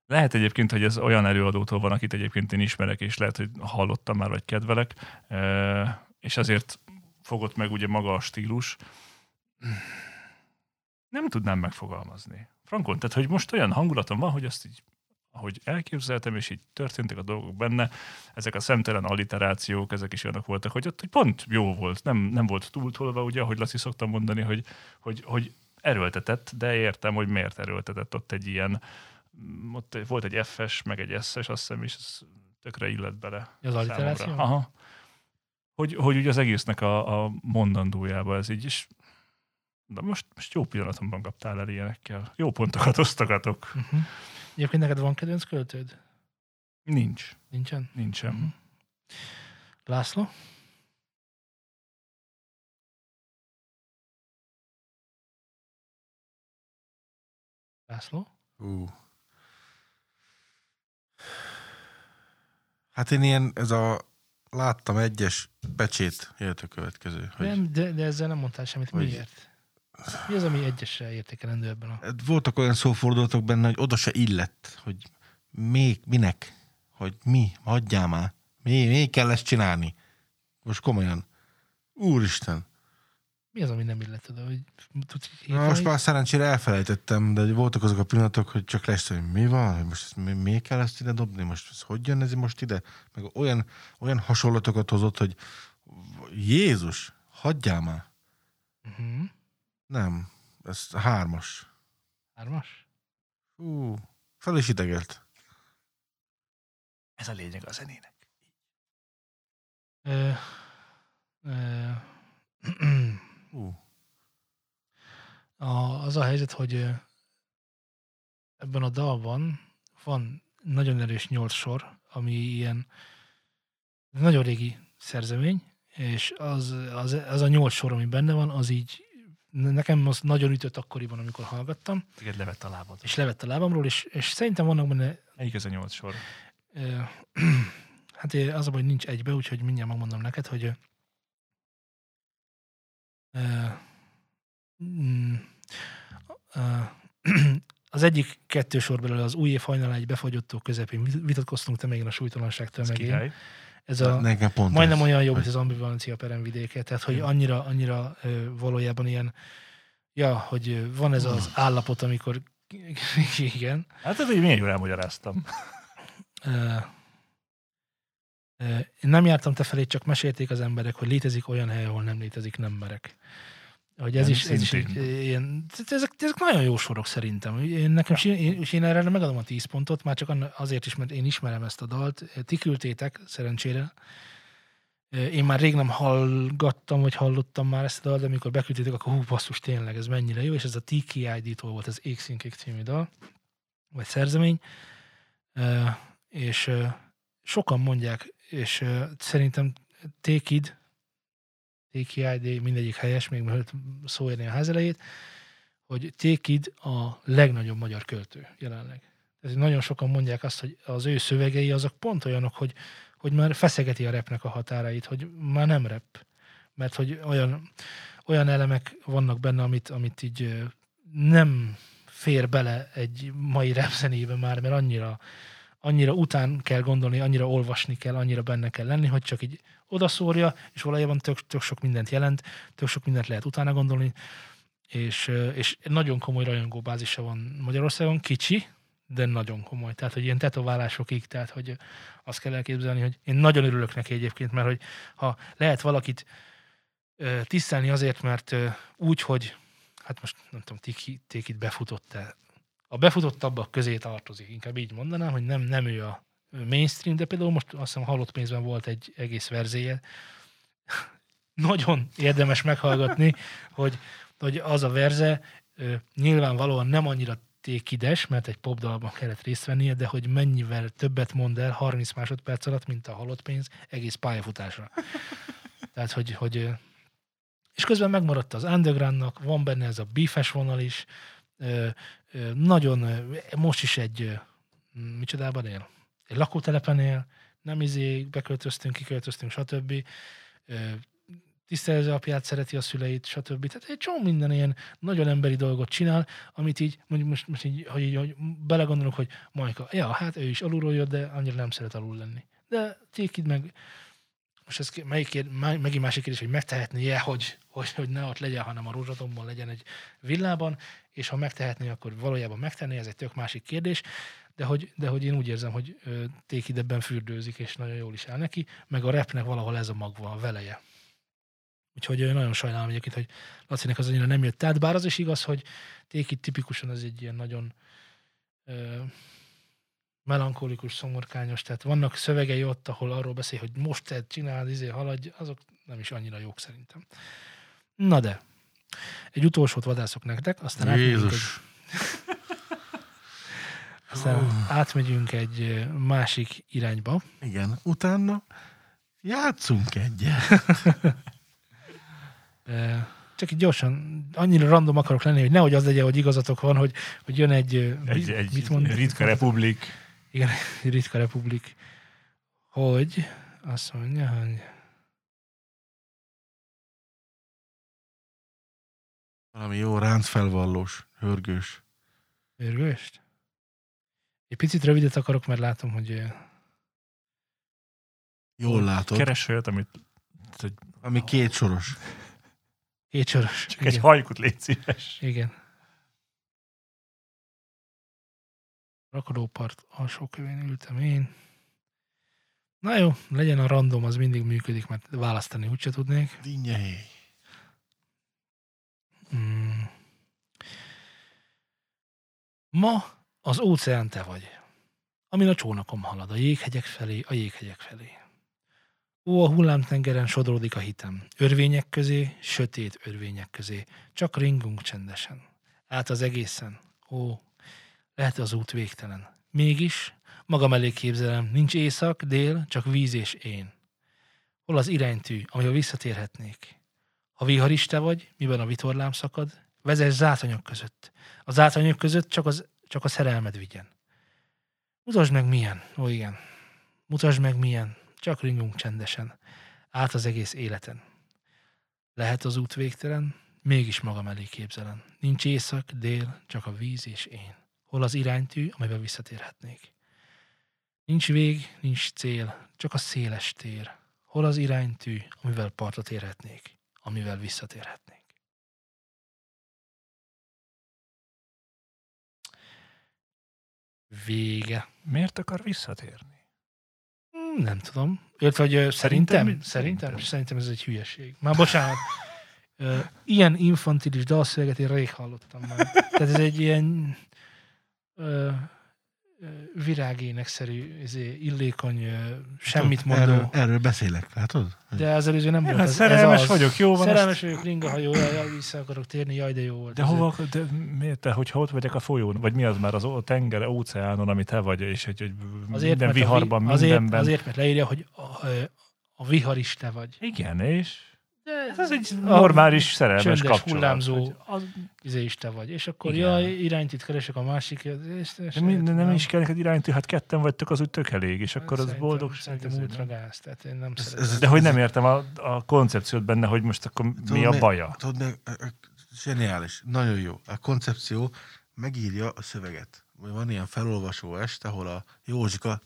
Lehet egyébként, hogy ez olyan előadótól van, akit egyébként én ismerek, és lehet, hogy hallottam már, vagy kedvelek, és azért fogott meg ugye maga a stílus. Nem tudnám megfogalmazni. Frankon, tehát, hogy most olyan hangulatom van, hogy azt így, ahogy elképzeltem, és így történtek a dolgok benne, ezek a szemtelen alliterációk, ezek is olyanok voltak, hogy ott hogy pont jó volt, nem volt túltolva, ugye, ahogy Laci szoktam mondani, hogy erőltetett, de értem, hogy miért erőltetett ott egy ilyen, ott volt egy F-es, meg egy S-es, azt hiszem, és ez tökre illett bele. Az alliteráció? Aha. Hogy ugye az egésznek a mondandójába ez így is. De most jó pillanatomban kaptál el ilyenekkel. Jó pontokat osztogatok. Uh-huh. Egyébként neked van kedvenc költőd? Nincs. Nincsen? Nincsen. Uh-huh. László? László? Hát én ilyen, ez a láttam egyes pecsét, jött a következő. Hogy... Nem, de ezzel nem mondtál semmit. Hogy... Miért? Mi az, ami egyesre értékelendő ebben a... Voltak olyan szófordulatok benne, hogy oda se illett, hogy még minek, hogy mi, hagyjál már, még kell ezt csinálni. Most komolyan. Úristen. Mi az, ami nem illet oda, hogy tudsz hívni? Most már szerencsére elfelejtettem, de voltak azok a pillanatok, hogy csak lesz, hogy mi van, hogy most miért kell ezt ide dobni, most ez hogy jön ez most ide? Meg olyan hasonlatokat hozott, hogy Jézus, hagyjál már. Uh-huh. Nem, ez 3-as. 3-as? Hú, fel is idegelt. Ez a lényeg a zenének. Az a helyzet, hogy ebben a dalban van nagyon erős 8 sor, ami ilyen nagyon régi szerzemény, és az a 8 sor, ami benne van, az így nekem az nagyon ütött akkoriban, amikor hallgattam. Igen, levett a lábad. És levett a lábamról, és szerintem vannak benne... Melyik ez a 8 sor? Hát az a baj, nincs egybe, úgyhogy mindjárt megmondom neked, hogy az egyik 2 sor belőle az új év hajnalán egy befagyott tó közepén. Vitatkoztunk te megint a súlytalanság tömegén. Ez a majdnem olyan jobb, mint az ambivalencia peremvidéke. Tehát, hogy annyira valójában ilyen, ja, hogy van ez az állapot, amikor igen. Hát ez így milyen jól elmagyaráztam. Én nem jártam te felé, csak mesélték az emberek, hogy létezik olyan hely, ahol nem létezik nem merek. Hogy ez is ilyen, ezek nagyon jó sorok szerintem. Én erre megadom a 10 pontot, már csak azért is, mert én ismerem ezt a dalt. Ti küldtétek, szerencsére. Én már rég nem hallgattam, vagy hallottam már ezt a dalt, de amikor beküldtétek, akkor hú, basszus, tényleg, ez mennyire jó. És ez a TKID-tól volt, az Égszínkék című dal, vagy szerzemény. És sokan mondják, és szerintem Tékid, mindegyik helyes, még mielőtt szó érni a ház elejét, hogy Tékid a legnagyobb magyar költő jelenleg. Tehát nagyon sokan mondják azt, hogy az ő szövegei azok pont olyanok, hogy már feszegeti a repnek a határait, hogy már nem rep. Mert hogy olyan elemek vannak benne, amit így nem fér bele egy mai repzenébe már, mert annyira után kell gondolni, annyira olvasni kell, annyira benne kell lenni, hogy csak így odaszórja, és valójában tök sok mindent jelent, tök sok mindent lehet utána gondolni, és nagyon komoly rajongó bázisa van Magyarországon, kicsi, de nagyon komoly. Tehát, hogy ilyen tetoválásokig, tehát, hogy azt kell elképzelni, hogy én nagyon örülök neki egyébként, mert hogy ha lehet valakit tisztelni azért, mert úgy, hogy hát most nem tudom, Tékid befutott-e, a befutottabbak közé tartozik, inkább így mondanám, hogy nem ő a mainstream, de például most azt hiszem Hallott Pénzben volt egy egész verzéje. Nagyon érdemes meghallgatni, hogy az a verze nyilvánvalóan nem annyira tékides, mert egy popdalban kellett részt vennie, de hogy mennyivel többet mond el 30 másodperc alatt, mint a Hallott Pénz egész pályafutásra. Tehát, hogy... És közben megmaradt az undergroundnak, van benne ez a beefes vonal is, nagyon, most is egy micsodában él? Egy lakótelepen él, nem beköltöztünk, kiköltöztünk, stb. Tisztelő apját, szereti a szüleit, stb. Tehát egy csomó minden ilyen nagyon emberi dolgot csinál, amit így, most így, hogy belegondolok, hogy Majka, ja, hát ő is alulról jött, de annyira nem szeret alul lenni. De Tékid meg, most ez megint másik kérdés, hogy megtehetné-e, hogy ne ott legyen, hanem a rózsadombon legyen egy villában, és ha megtehetné, akkor valójában megtenné, ez egy tök másik kérdés, de hogy én úgy érzem, hogy Tékid ebben fürdőzik, és nagyon jól is áll neki, meg a repnek valahol ez a magva, a veleje. Úgyhogy nagyon sajnálom egyébként, hogy Lacinek az annyira nem jött át, bár az is igaz, hogy Tékid tipikusan az egy ilyen nagyon melankolikus, szomorkányos, tehát vannak szövegei ott, ahol arról beszél, hogy most te csináld, haladj, azok nem is annyira jók szerintem. Na de, egy utolsót vadászok nektek, aztán Jézus. Átmegyünk egy másik irányba. Igen, utána játszunk egyet. Csak így gyorsan, annyira random akarok lenni, hogy nehogy az legyen, hogy igazatok van, hogy jön egy ritka republik. Igen, egy ritka republik. Hogy azt mondja, hogy valami jó ráncfelvallós, hörgős. Hörgőst? Egy picit rövidet akarok, mert látom, hogy... Jól látod. Keres olyat, amit... Ami két soros. Két soros. Csak igen. Egy hajkut légy szíves. Igen. Rakodópart alsókövén ültem én. Na jó, legyen a random, az mindig működik, mert választani úgyse tudnék. Dinnyehé. Ma az óceán te vagy, amin a csónakom halad, a jéghegyek felé. Ó, a hullámtengeren sodródik a hitem, örvények közé, sötét örvények közé, csak ringunk csendesen. Át az egészen, ó, lehet az út végtelen. Mégis, magam elé képzelem, nincs észak, dél, csak víz és én. Hol az iránytű, amivel visszatérhetnék? Ha vihar is te vagy, miben a vitorlám szakad, vezess zátonyok között. A zátonyok között csak a szerelmed vigyen. Mutasd meg milyen, ó igen. Mutasd meg milyen, csak ringunk csendesen. Át az egész életen. Lehet az út végtelen, mégis magam elé képzelem. Nincs észak, dél, csak a víz és én. Hol az iránytű, amiben visszatérhetnék. Nincs vég, nincs cél, csak a széles tér. Hol az iránytű, amivel partot érhetnék, amivel visszatérhetnék. Vége. Miért akar visszatérni? Nem tudom. Szerintem ez egy hülyeség. Már bocsánat. Ilyen infantilis dalszöveget én rég hallottam már. Tehát ez egy ilyen virágének-szerű, illékony, semmit mondó. Erről beszélek, látod? De az előző nem volt. Szerelmes vagyok, jó van. Szerelmes vagyok, ringa, ha jól vissza akarok térni, jaj, de jó volt. De hova, de miért te, hogyha ott vagyok a folyón, vagy mi az már az tenger, óceánon, ami te vagy, és hogy minden viharban, mindenben. Azért, mert leírja, hogy a vihar is te vagy. Igen, és? Ez egy normális szerelmes kapcsolat. Hullámzó, is te vagy. És akkor igen. Jaj, iránytűt keresek a másik. És nem is kell neked iránytű, hát ketten vagytok, az úgy tök elég, és akkor az boldogság. De hogy nem értem a koncepciót benne, hogy most akkor mi a baja. Tudod, zseniális, nagyon jó. A koncepció megírja a szöveget. Van ilyen felolvasó este, ahol a Józsika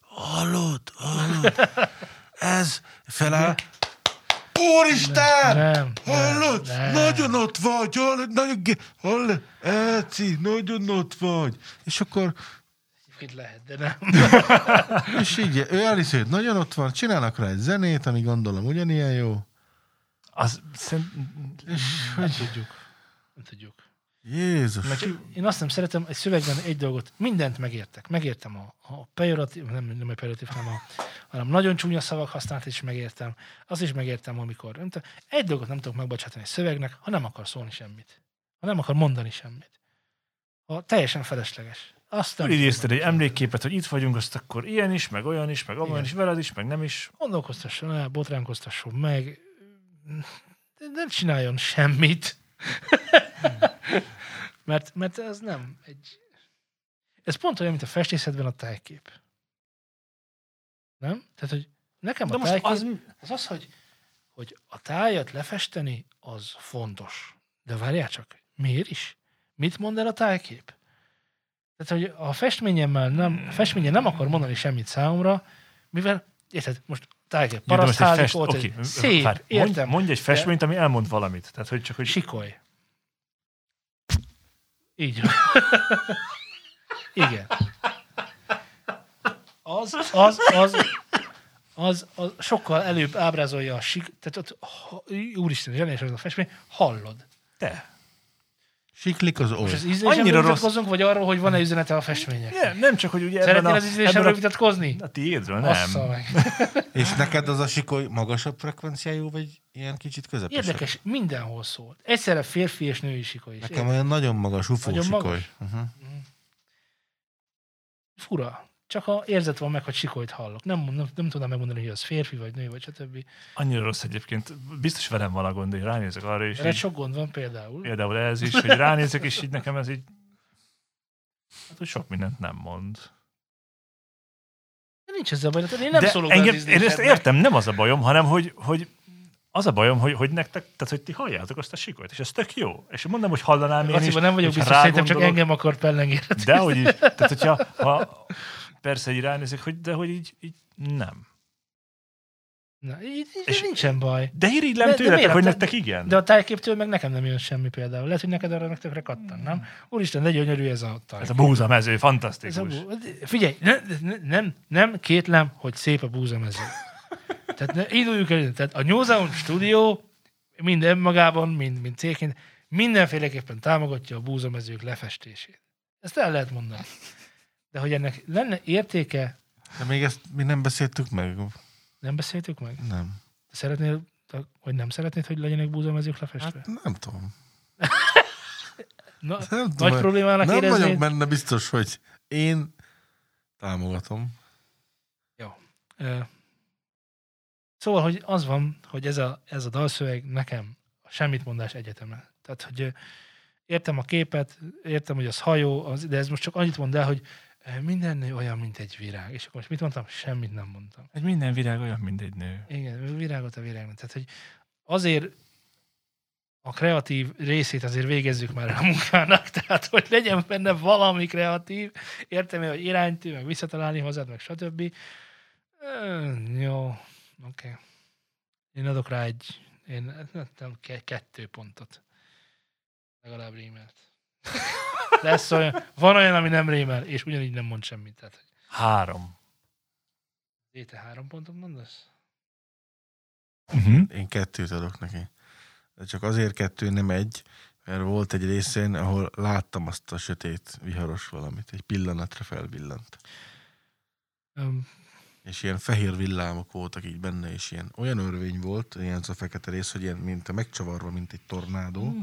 hallod, ez feláll, Úristen! Nem, hallod? Nem. Nagyon ott vagy! Hallod? Eci, nagyon ott vagy! És akkor... Egyébként lehet, de nem. És így, ő elhiszi, hogy nagyon ott van, csinálnak rá egy zenét, ami gondolom ugyanilyen jó. Az... Nem tudjuk. Jézus. Én azt nem szeretem, egy szövegben egy dolgot, mindent megértek. Megértem a pejoratív, nem a pejoratív, hanem nagyon csúnya szavak használt, és megértem. Azt is megértem, amikor egy dolgot nem tudok megbocsátani a szövegnek, ha nem akar szólni semmit. Ha nem akar mondani semmit. Ha teljesen felesleges. Úgy idézted egy emlékképet, hogy itt vagyunk, azt akkor ilyen is, meg olyan is, meg olyan is, veled is, meg nem is. Gondolkoztasson el, botránkoztasson meg. Nem csináljon semmit. Mert ez nem egy... Ez pont olyan, mint a festészetben a tájkép. Nem? Tehát, hogy nekem a tájkép... Az, hogy a tájat lefesteni, az fontos. De várjál csak, miért is? Mit mond el a tájkép? Tehát, hogy a festményemmel nem akar mondani semmit számomra, mivel, érted, most tájkép parasztházik volt, okay. Szép, várj, értem. Mondj egy festményt, ami elmond valamit. Tehát, hogy csak, hogy... Sikolj. Így van. Igen. Az sokkal előbb ábrázolja a tehát ott, úristen, zseniális az a festmény, hallod. Te. Siklik az orr. Annyira vitatkozunk, vagy arról, hogy van-e üzenete a festmények? Nem csak, hogy ugye ebben az üzenésről vitatkozni? A tiédről, nem. És neked az a sikoly magasabb frekvenciájú, vagy ilyen kicsit közepesebb? Érdekes, mindenhol szólt. Egyszerre férfi és női sikoly is. Nekem olyan nagyon magas, ufó nagyon sikoly. Magas? Uh-huh. Fura. Csak a érzet van meg, hogy sikolyt hallok. Nem tudom megmondani, hogy az férfi, vagy nő, vagy stb. Annyira rossz egyébként. Biztos velem van a gond, hogy ránézek arra is. Erre sok gond van például. Például ez is, hogy ránézek, és így nekem ez így... Hát, hogy sok mindent nem mond. De nincs ezzel baj. Én nem szólok. Én ezt értem, nem az a bajom, hanem hogy Az a bajom, hogy nektek, tehát hogy ti halljátok azt a sikolyt, és ez tök jó. És mondom, hogy hallanám én azt is. Nem vagyok biztos, szerintem csak engem akar pellengérni. De hogy így, tehát hogyha persze így ránézik, hogy, de hogy így nem. Na, így nincsen baj. De irigylem tőletek, hogy nektek igen. De a tájképtől meg nekem nem jön semmi például. Lehet, hogy neked arra meg tökre kattan, nem? Úristen, de gyönyörű ez a tájkép. Ez a búzamező, fantasztikus. Figyelj, nem kétlem, hogy szép a búzamező. Tehát induljuk el. Tehát a New Zealand Studio mind önmagában, mind cégként mindenféleképpen támogatja a búzamezők lefestését. Ezt el lehet mondani. De hogy ennek lenne értéke... De még ezt mi nem beszéltük meg. Nem beszéltük meg? Nem. Szeretnél, hogy nem szeretnéd, hogy legyenek búzamezők lefestve? Hát nem tudom. Na, nem tudom, nagy problémának éreznéd? Nem vagyok benne biztos, hogy én támogatom. Jó. Szóval, hogy az van, hogy ez a dalszöveg nekem a semmitmondás egyeteme. Tehát, hogy értem a képet, értem, hogy az hajó, de ez most csak annyit mond el, hogy minden nő olyan, mint egy virág. És akkor most mit mondtam? Semmit nem mondtam. Egy minden virág olyan, mint egy nő. Igen, virágot a virágnak. Tehát, hogy azért a kreatív részét azért végezzük már a munkának, tehát, hogy legyen benne valami kreatív, értem, hogy iránytű, meg visszatalálni hozzád, meg stb. Jó... Oké. Okay. Én adok rá kettő pontot. Legalább rémelt. Lesz olyan, van olyan, ami nem rémel, és ugyanígy nem mond semmit. Tehát, 3. Te 3 pontot mondasz? Én 2 adok neki. De csak azért 2, nem 1, mert volt egy részén, ahol láttam azt a sötét, viharos valamit. Egy pillanatra felvillant. És ilyen fehér villámok voltak így benne, és ilyen olyan örvény volt, ilyen az a fekete rész, hogy ilyen mint megcsavarva, mint egy tornádó.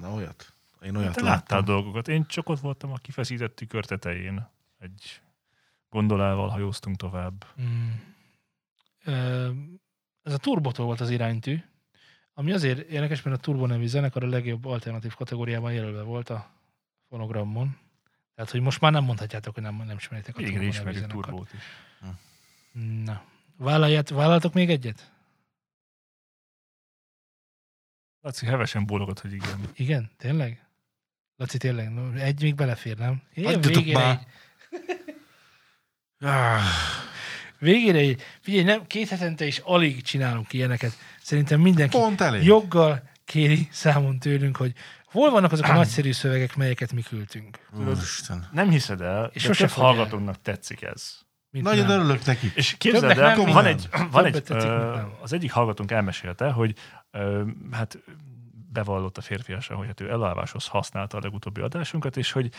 Na olyat. Én olyat láttam. Láttál dolgokat. Én csak ott voltam a kifeszített tükör tetején. Egy gondolával hajóztunk tovább. Ez a Turbotól volt az iránytű, ami azért érdekes, mert a Turbo nevű zenekar a legjobb alternatív kategóriában jelölve volt a fonogramon. Tehát, hogy most már nem mondhatjátok, hogy nem ismeritek a Turbó nevű zenekart. Igen, ismerjük Turbót is. Na, vállaltok még egyet? Laci hevesen bólogat, hogy igen. Igen? Tényleg? Laci, tényleg? Egy még belefér, nem? Hagyjatok már! Végére így. Figyelj, nem, 2 hetente is alig csinálunk ilyeneket. Szerintem mindenki joggal kéri számon tőlünk, hogy hol vannak azok a nagyszerű szövegek, melyeket mi küldtünk. Úristen. Nem hiszed el, és de sosem hallgatónak tetszik ez. Nagyon örülök neki. És képzeld el, van egy tetszik, az egyik hallgatónk elmesélte, hogy hát bevallott a férfiasan, hogy hát ő elalváshoz használta a legutóbbi adásunkat, és hogy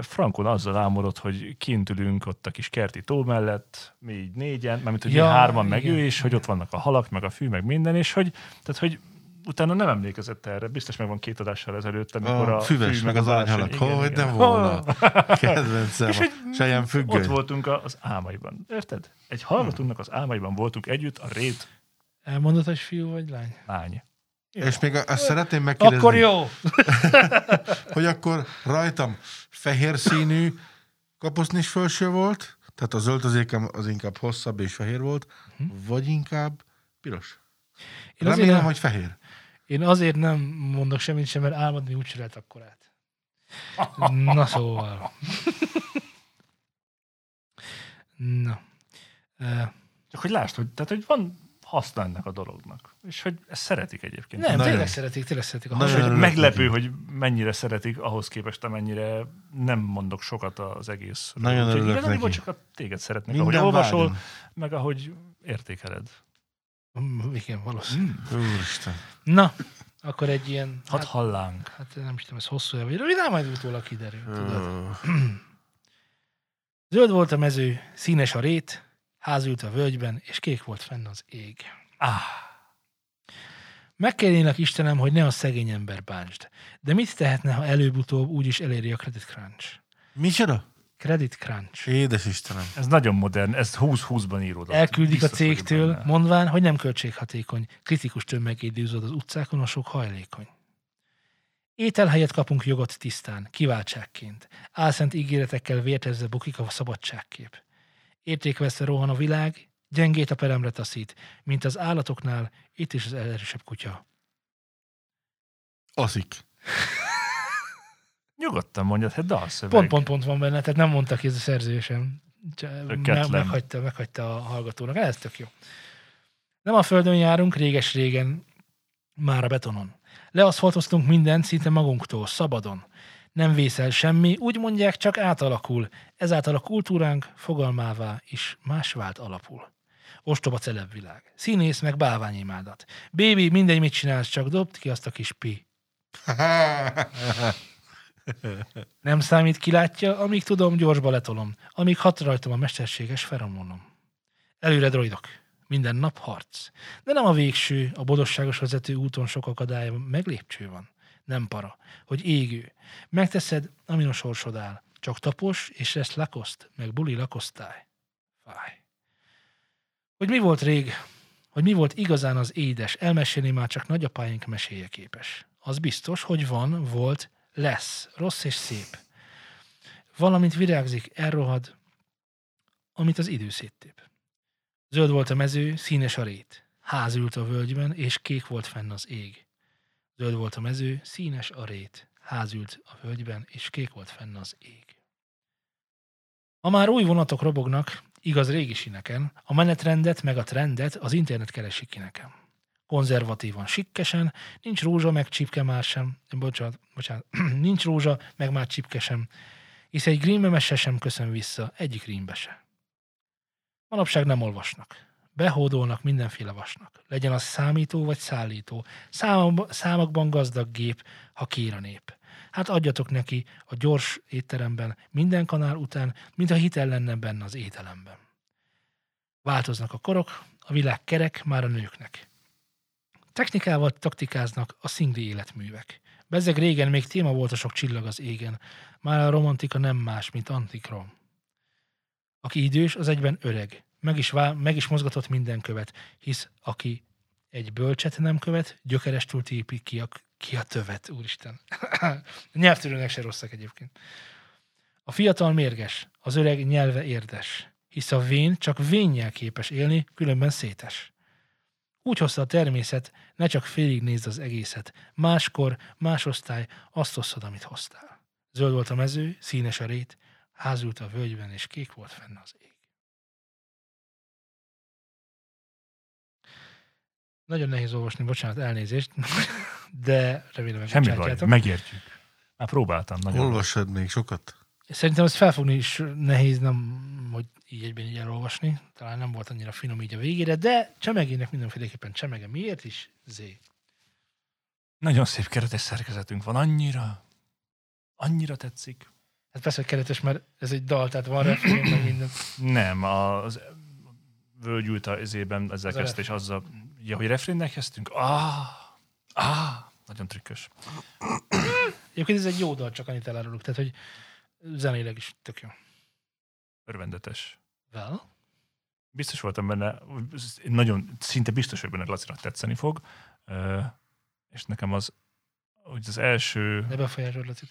frankon azzal ámodott, hogy kint ülünk ott a kis kerti tó mellett, mi így 4-en, mármint hogy 3-an meg ő, és hogy ott vannak a halak, meg a fű, meg minden, és hogy, tehát, hogy utána nem emlékezett erre. Biztos meg van 2 adással ezelőtt, amikor a füves meg az árnyalak. Hogy nem volna. Kedvencem. És sejem függöny. Ott voltunk az álmaiban. Érted? Egy hallgatónak az álmaiban voltunk együtt a rét. Elmondod, hogy fiú vagy lány? Lány. Jó. És még azt szeretném megkérdezni. Akkor jó! Hogy akkor rajtam fehér színű kaposnis felső volt, tehát az öltözékem az inkább hosszabb és fehér volt, vagy inkább piros. Én remélem, hogy fehér. Én azért nem mondok semmit sem, mert álmodni úgy se lehet akkorát. Na szóval. Na. Csak hogy lásd, hogy, tehát, hogy van haszna ennek a dolognak. És hogy ezt szeretik egyébként. Nem, tényleg szeretik. Meglepő, hogy mennyire szeretik, ahhoz képest, amennyire nem mondok sokat az egész. Nagyon örülök neki. Igazából csak téged szeretnek, minden ahogy olvasol, meg ahogy értékeled. Igen, valószínű. Úristen. Na, akkor egy ilyen... Hadd hallánk. Hát nem is tudom, ez hosszú vagy rövidán, majd utólag kiderül, tudod. Zöld volt a mező, színes a rét, ház ült a völgyben, és kék volt fenn az ég. Megkérnélek, Istenem, hogy ne a szegény ember bántsd. De mit tehetne, ha előbb-utóbb úgyis eléri a credit crunch? Micsoda? Credit crunch. Édes Istenem. Ez nagyon modern, ez 2020-ban íródott. Elküldik a cégtől, mondván, hogy nem költséghatékony, kritikus tömegédőzöd az utcákon, a sok hajlékony. Ételhelyet kapunk jogot tisztán, kiváltságként. Álszent ígéretekkel vértezve bukik a szabadságkép. Értékveszve rohan a világ, gyengét a peremre taszít, mint az állatoknál, itt is az erősebb kutya. Aszik. Nyugodtan mondjad, hát dalszöveg. Pont van benne, tehát nem mondta ki ez a szerző sem. Meghagyta a hallgatónak. Ez tök jó. Nem a földön járunk, réges-régen már a betonon. Leaszfaltoztunk mindent szinte magunktól, szabadon. Nem vészel semmi, úgy mondják, csak átalakul. Ezáltal a kultúránk fogalmává is más vált alapul. Ostoba celebvilág. Színész meg bálványimádat. Bébi, mindegy, mit csinálsz, csak dobd ki azt a kis pi. Nem számít, ki látja, amíg tudom, gyorsba letolom. Amíg hat rajtom a mesterséges feromonom. Előre droidok. Minden nap harc. De nem a végső, a bodosságos vezető úton sok akadály meglépcső van. Nem para, hogy égő. Megteszed, amin a sorsod áll. Csak tapos, és lesz lakoszt, meg buli lakosztály. Fáj. Hogy mi volt rég, hogy mi volt igazán az édes, elmesélni már csak nagyapáink meséje képes. Az biztos, hogy van, volt, lesz, rossz és szép. Valamint virágzik, elrohad, amit az idő széttép. Zöld volt a mező, színes a rét. Ház ült a völgyben, és kék volt fenn az ég. Zöld volt a mező, színes a rét. Ház ült a völgyben, és kék volt fenn az ég. Ha már új vonatok robognak, igaz régi sineken, a menetrendet meg a trendet az internet keresi ki nekem. Konzervatívan, sikkesen, nincs rózsa, meg csipke már sem. Bocsánat, nincs rózsa, meg már csipke sem. Hisz egy grímmese sem köszön vissza, egyik grímbe se. Manapság nem olvasnak. Behódolnak mindenféle vasnak. Legyen az számító vagy szállító. Számokban gazdag gép, ha kér a nép. Hát adjatok neki a gyors étteremben minden kanál után, mintha hitel lenne benne az ételemben. Változnak a korok, a világ kerek már a nőknek. Technikával taktikáznak a szingli életművek. Bezzeg régen még téma volt a sok csillag az égen. Már a romantika nem más, mint antikrom. Aki idős, az egyben öreg. Meg is mozgatott minden követ, hisz aki egy bölcset nem követ, gyökerestül tépi ki a tövet, úristen. Nyelvtörőnek se rosszak egyébként. A fiatal mérges, az öreg nyelve érdes, hisz a vén csak vénnyel képes élni, különben szétes. Úgy hozta a természet, ne csak félig nézd az egészet, máskor, más osztály, azt hoztad, amit hoztál. Zöld volt a mező, színes a rét, ház ült a völgyben, és kék volt fenn az ég. Nagyon nehéz olvasni, bocsánat, elnézést, de remélem, hogy semmi baj, megértjük. Már próbáltam nagyon. Olvasod még sokat? Szerintem ezt felfogni is nehéz, nem, hogy így egyben így elolvasni. Talán nem volt annyira finom így a végére, de csemegének mindenféleképpen csemege. Miért is? Zé. Nagyon szép keretes szerkezetünk van. Annyira tetszik. Hát persze, hogy keretes, mert ez egy dal, tehát van refrén, meg minden. Nem, az völgyült az ezében, ezzel kezdte, és azzal... Ja, hogy refrénnek kezdtünk? Nagyon trükkös. Egyébként ez egy jó dal, csak annyit elárulok, tehát hogy zenéleg is tök jó. Örvendetes. Well? Biztos voltam benne, szinte biztos, hogy benne Lacinak tetszeni fog, és nekem az első... Ne befolyásolod, Laci,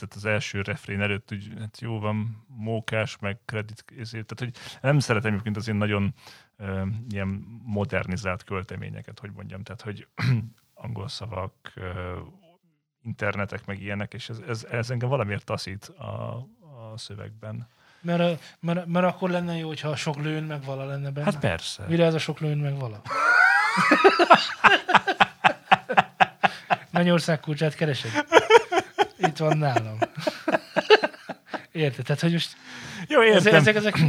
tehát az első refrén előtt, úgy, hát jó van, mókás, meg kredit, tehát hogy nem szeretem egyébként az én nagyon ilyen modernizált költeményeket, hogy mondjam, tehát hogy angol szavak, internetek, meg ilyenek, és ez engem valamiért taszít a szövegben. Mert akkor lenne jó, hogyha sok lőn meg vala lenne benne. Hát persze. Mire ez a sok lőn meg vala? Mennyország kulcsát keresed? Itt van nálam. Érted? Tehát, hogy most... Jó, értem.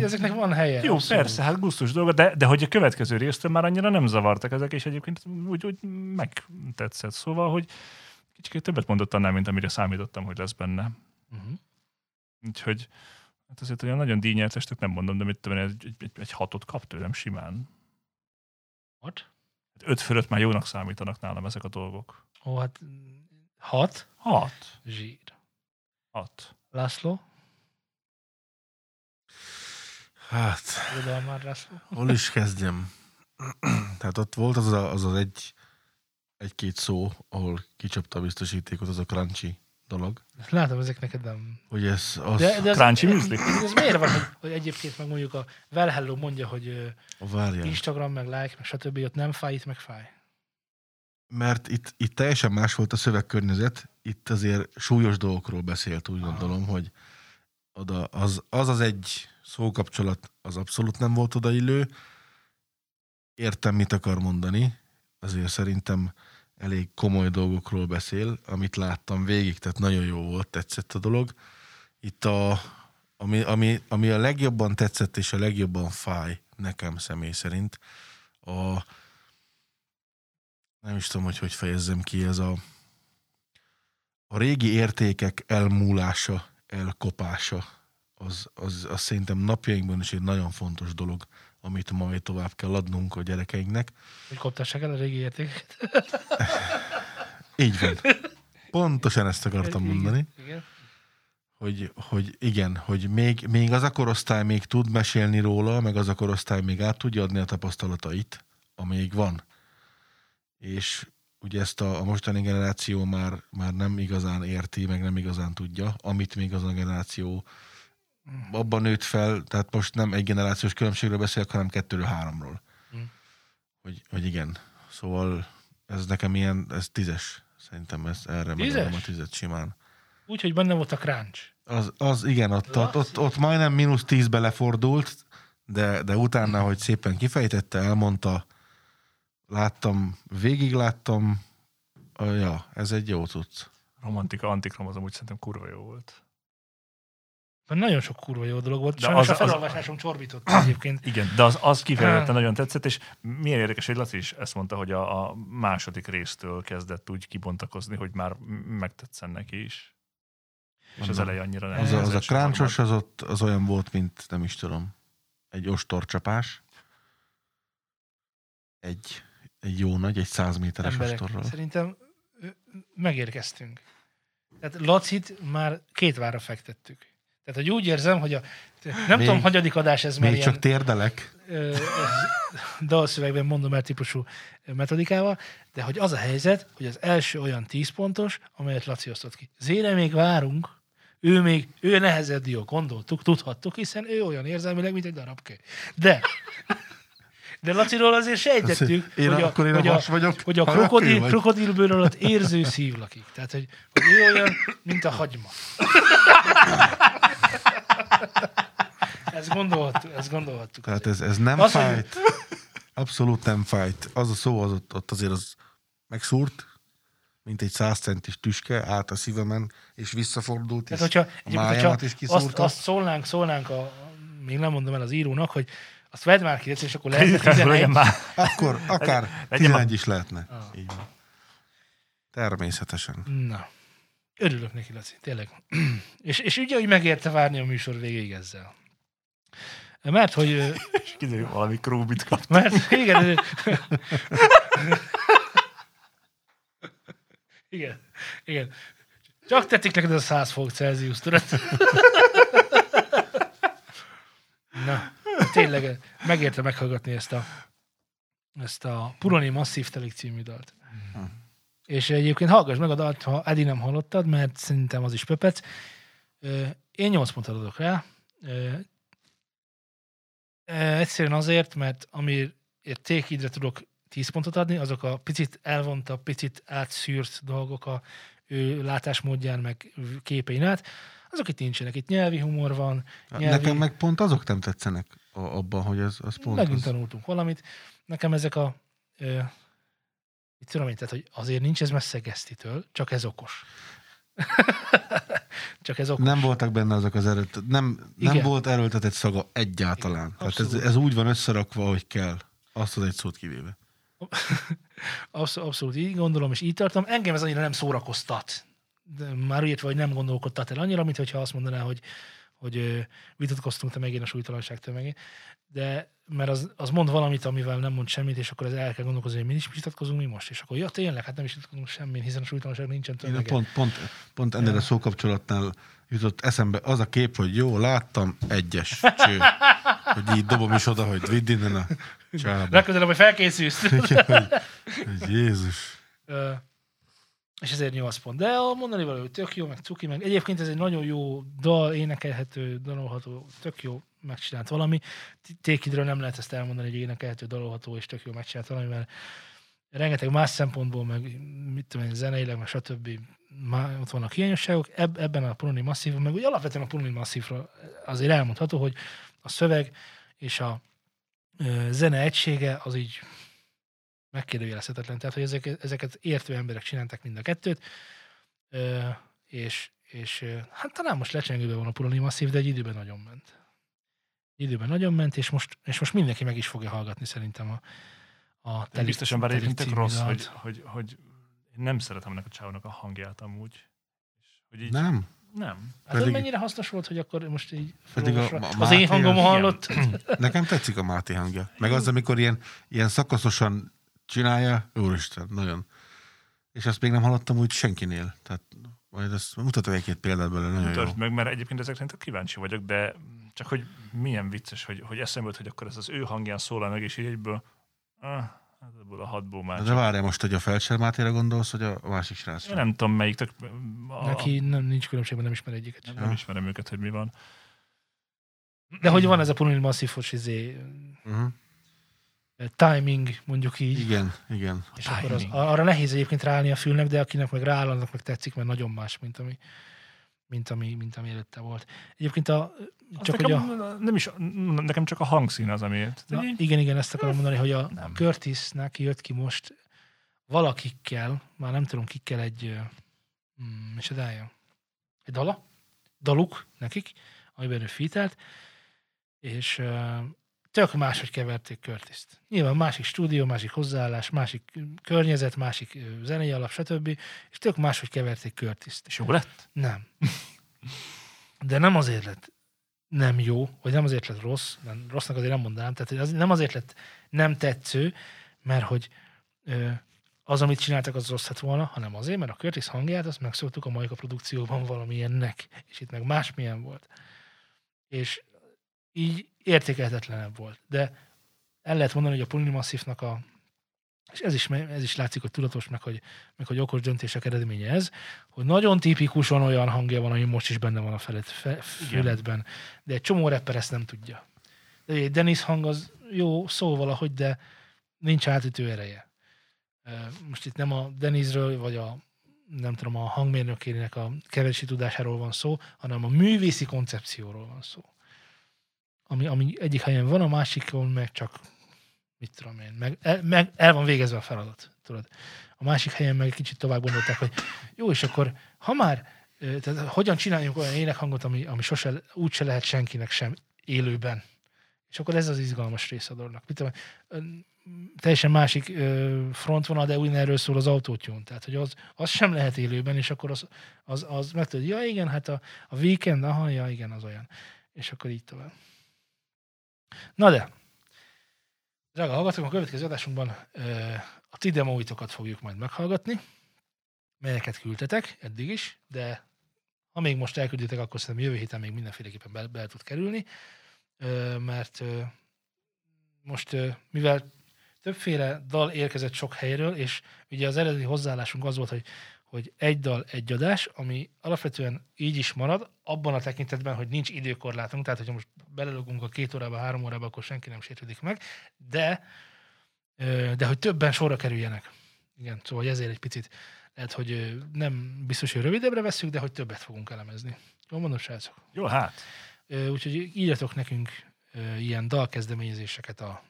Ezeknek van helye. Jó, abszolút. Persze, hát gusztus dolga, de hogy a következő résztől már annyira nem zavartak ezek, és egyébként úgy megtetszett. Szóval, hogy kicsit többet mondott annál, mint amire számítottam, hogy lesz benne. Uh-huh. Úgyhogy hát azért olyan nagyon díjnyertestek nem mondom, de mit tudom, egy 6-ot kap tőlem simán. 6? 5 fölött már jónak számítanak nálam ezek a dolgok. Ó, hát... 6? 6. Zsír. 6. László? Hát... Már László? Hol is kezdjem? Tehát ott volt az az egy-két szó, ahol kicsapta a biztosítékot, az a crunchy dolog. Látom, ezek neked nem... Hogy ez az crunchy műzli? Ez miért van, hogy egyébként meg mondjuk a Wellhello mondja, hogy Instagram, meg like, meg stb. Ott nem fáj, itt meg fáj. Mert itt teljesen más volt a szövegkörnyezet, itt azért súlyos dolgokról beszélt, úgy gondolom, hogy oda az egy szókapcsolat az abszolút nem volt odaillő. Értem, mit akar mondani, azért szerintem elég komoly dolgokról beszél, amit láttam végig, tehát nagyon jó volt, tetszett a dolog. Itt ami a legjobban tetszett és a legjobban fáj nekem személy szerint, nem is tudom, hogy fejezzem ki, ez a régi értékek elmúlása, elkopása, az szerintem napjainkban is egy nagyon fontos dolog, amit majd tovább kell adnunk a gyerekeinknek. Hogy koptassák el a régi értékeket? Így van. Pontosan ezt akartam mondani. Igen. Hogy még az a korosztály még tud mesélni róla, meg az a korosztály még át tudja adni a tapasztalatait, amíg van. És ugye ezt a mostani generáció már nem igazán érti, meg nem igazán tudja, amit még az a generáció abban nőtt fel, tehát most nem egy generációs különbségről beszélek, hanem 2-3-ról. Hogy igen. Szóval ez nekem ilyen, ez 10-es. Szerintem erre megadom a 10-et simán. Úgyhogy benne volt a crunch. Az igen, ott majdnem -10-be lefordult, de utána, hogy szépen kifejtette, elmondta, végigláttam, ja, ez egy jó cucc. Romantika, antikrom, az amúgy szerintem kurva jó volt. Nagyon sok kurva jó dolog volt, sajnos a felolvasásom csorbított egyébként. Igen, de az kifejezetten nagyon tetszett, és milyen érdekes, hogy Laci is ezt mondta, hogy a második résztől kezdett úgy kibontakozni, hogy már megtetszen neki is. És az eleje annyira nem. Az a kráncsos, az olyan volt, mint nem is tudom, egy ostorcsapás. Egy jó nagy, egy 100 méteres emberek, ostorral. Szerintem megérkeztünk. Tehát Lacit már 2 várra fektettük. Tehát, hogy úgy érzem, hogy nem tudom, hanyadik adás ez már. Még csak térdelek. Dalszövegben mondom el típusú metodikával, de hogy az a helyzet, hogy az első olyan 10 pontos, amelyet Laci osztott ki. Zére még várunk, ő nehezebb dió, gondoltuk, tudhattuk, hiszen ő olyan érzelmileg, mint egy darabkő. De Laciról azért sejtettük, hogy a krokodilbőr alatt érző szív lakik. Tehát, hogy ő olyan, mint a hagyma. Ezt gondolhattuk. Tehát ez nem az fájt. Hogy... Abszolút nem fájt. Az a szó, az ott azért az megszúrt, mint egy 100 centis tüske át a szívemen, és visszafordult, tehát, a májámat is kiszúrta. Azt szólnánk, még nem mondom el az írónak, hogy azt vedd már ki, és akkor lehetne 11. Akkor akár 11 is lehetne. Ah. Így van. Természetesen. Na. Örülök neki, Laci, tényleg. és ugye, hogy megérte várni a műsor végéig ezzel. Mert, hogy... és kiderül, valami krúbit kaptam. Mert, igen. igen. Csak tették neked a 100 fok Celsius, tudod? Na, tényleg megérte meghallgatni ezt a Poloni Massive Telik című dalt. És egyébként hallgass meg a dalt, ha eddig nem hallottad, mert szerintem az is pöpec. Én 8 pontot adok rá. Egyszerűen azért, mert amiért Tékidre tudok 10 pontot adni, azok a picit elvonta, picit átszűrt dolgok a ő látásmódján, meg képein át, azok itt nincsenek. Itt nyelvi humor van. Nekem meg pont azok nem tetszenek abban, hogy az pont megint az... tanultunk valamit. Nekem ezek a... Itt tudom én, tehát, hogy azért nincs ez messze Gesztitől, csak ez okos. Nem voltak benne azok az erőt. Nem volt erőltetett szaga egyáltalán. Igen, tehát ez úgy van összerakva, ahogy kell. Azt az egy szót kivéve. Abszolút így gondolom, és így tartom. Engem ez annyira nem szórakoztat. De már úgy értve, hogy nem gondolkodtat el annyira, mint hogyha azt mondaná, hogy vitatkoztunk te megint a súlytalanság tömegén. De mert az mond valamit, amivel nem mond semmit, és akkor ez el kell gondolkozni, hogy mi is vitatkozunk mi most, és akkor ja, tényleg, hát nem is vitatkozunk semmin, hiszen a súlytalanság nincsen tömege. Pont ennél a szókapcsolatnál jutott eszembe az a kép, hogy jó, láttam, 1-es, cső. Hogy így dobom is oda, hogy vidd innen a csába. Legközelebb, hogy felkészülsz. Jézus. És ezért 8 pont. De a mondani való tök jó, meg cuki, meg egyébként ez egy nagyon jó dal, énekelhető, dalolható, tök jó megcsinált valami. Tékidről nem lehet ezt elmondani, hogy énekelhető, dalolható és tök jó megcsinált valami, mert rengeteg más szempontból, meg mit tudom én, zeneileg, meg stb. Már ott vannak hiányosságok. Ebben a Poloni Massive, meg úgy alapvetően a Poloni Massive-ra azért elmondható, hogy a szöveg és a zene egysége az így megkérdőjelezhetetlen. Tehát, hogy ezeket értő emberek csinálták mind a kettőt, és hát talán most lecsengőben van a Poloni Massive, de egy időben nagyon ment. És most mindenki meg is fogja hallgatni szerintem a telik. Biztosan, bár egyébként tök rossz, hogy én nem szeretem ennek a csávónak a hangját amúgy. És így, nem? Nem. Hát pedig, mennyire hasznos volt, hogy akkor most így az én hangom hallott. Nekem tetszik a Máté hangja. Meg az, amikor ilyen szakaszosan csinálja, úristen, nagyon. És azt még nem hallottam úgy senkinél. Tehát majd ezt mutatom egy-két példát belőle, nagyon jó. Meg, mert egyébként ezek szerintem kíváncsi vagyok, de csak hogy milyen vicces, hogy eszembe jut, hogy akkor ez az ő hangján szólal meg, és így egyből ebből a 6-ból már. De várjál most, hogy a Felcser Mátéra gondolsz, hogy a másik srácra? Nem tudom melyik. Neki nincs különbségben, nem ismer egyiket. Nem ismerem őket, hogy mi van. De hogy van ez a Poloni Massive-os timing, mondjuk így. Igen. És akkor arra nehéz egyébként ráállni a fülnek, de akinek meg rááll, annak meg tetszik, mert nagyon más, mint ami előtte volt. Egyébként nekem csak a hangszín az, amiért. Igen, ezt akarom mondani, hogy a Curtisnek jött ki most valakikkel, már nem tudom kikkel egy daluk nekik, amiben ő featelt, és tök máshogy keverték Curtist. Nyilván másik stúdió, másik hozzáállás, másik környezet, másik zenei alap, stb. És tök máshogy keverték Curtist. És jó lett? Nem. De nem azért lett nem jó, vagy nem azért lett rossz, nem, rossznak azért nem mondanám, tehát az nem azért lett nem tetsző, mert hogy az, amit csináltak, az rossz lett volna, hanem azért, mert a Curtis hangját azt megszoktuk a Majka produkcióban valamilyennek, és itt meg másmilyen volt. És így értékelhetetlenebb volt. De el lehet mondani, hogy a Poloni Massive-nak és ez is látszik, hogy tudatos, meg hogy okos döntések eredménye ez, hogy nagyon tipikusan olyan hangja van, ami most is benne van a fületben. De egy csomó rapper ezt nem tudja. De Deniz hang az jó szó valahogy, de nincs átütő ereje. Most itt nem a Denizről, vagy a hangmérnökének a keverési tudásáról van szó, hanem a művészi koncepcióról van szó. Ami egyik helyen van, a másikon meg csak mit tudom én, meg el van végezve a feladat, tudod. A másik helyen meg egy kicsit tovább gondolták, hogy jó, és akkor ha már, tehát hogyan csináljunk olyan énekhangot, ami sose, úgyse lehet senkinek sem élőben. És akkor ez az izgalmas rész a dolognak. Teljesen másik frontvonal, de ugyanerről szól az autotune. Tehát, hogy az sem lehet élőben, és akkor az meg tudod, ja igen, hát a weekend, ja igen, az olyan. És akkor így tovább. Na de, drága hallgatók, a következő adásunkban a ti demóitokat fogjuk majd meghallgatni, melyeket küldtetek eddig is, de ha még most elküldtétek, akkor szerintem jövő héten még mindenféleképpen be tud kerülni, mert most, mivel többféle dal érkezett sok helyről, és ugye az eredeti hozzáállásunk az volt, hogy egy dal, egy adás, ami alapvetően így is marad, abban a tekintetben, hogy nincs időkorlátunk, tehát hogyha most belelogunk a 2 órába, 3 órába, akkor senki nem sértődik meg, de hogy többen sorra kerüljenek. Igen, szóval ezért egy picit lehet, hogy nem biztos, hogy rövidebbre vesszük, de hogy többet fogunk elemezni. Jól mondom, srácok? Jó, hát. Úgyhogy írjatok nekünk ilyen dalkezdeményezéseket a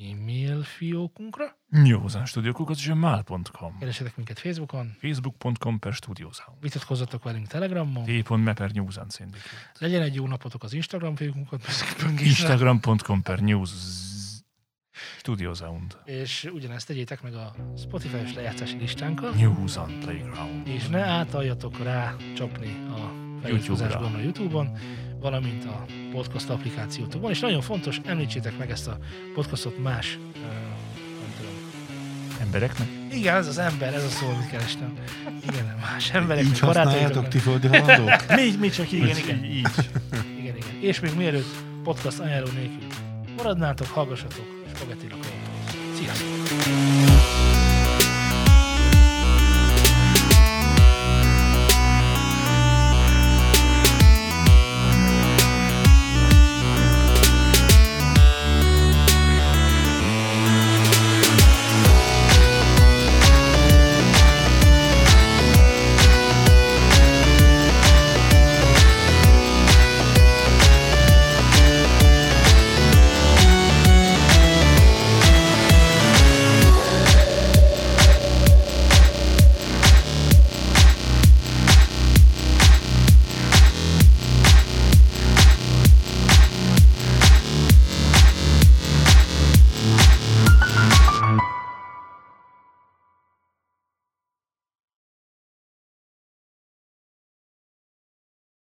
e-mail fiókunkra. newzealandstudio@gmail.com. Keresetek minket Facebookon. facebook.com/studiosound. Vitatkozzatok velünk Telegramon. t.me/newzealandsyndicate. Legyen egy jó napotok az Instagram fiókunkat. instagram.com/newzealandstudiosound. És ugyanezt tegyétek meg a Spotify-os lejátszási listánkkal. New Zealand Playground. És ne átaljatok rá csapni a YouTube-ra. A YouTube-on, valamint a podcast applikációtokban. És nagyon fontos, említsétek meg ezt a podcastot más embereknek. Igen, ez az ember, ez a szó, amit kerestem. Igen, más embereknek. Így használjátok ti földi halandók? mi csak igen. És még mielőtt podcast ajánló nélkül maradnátok, hallgassatok, és spagetti lakójátok. Sziasztok!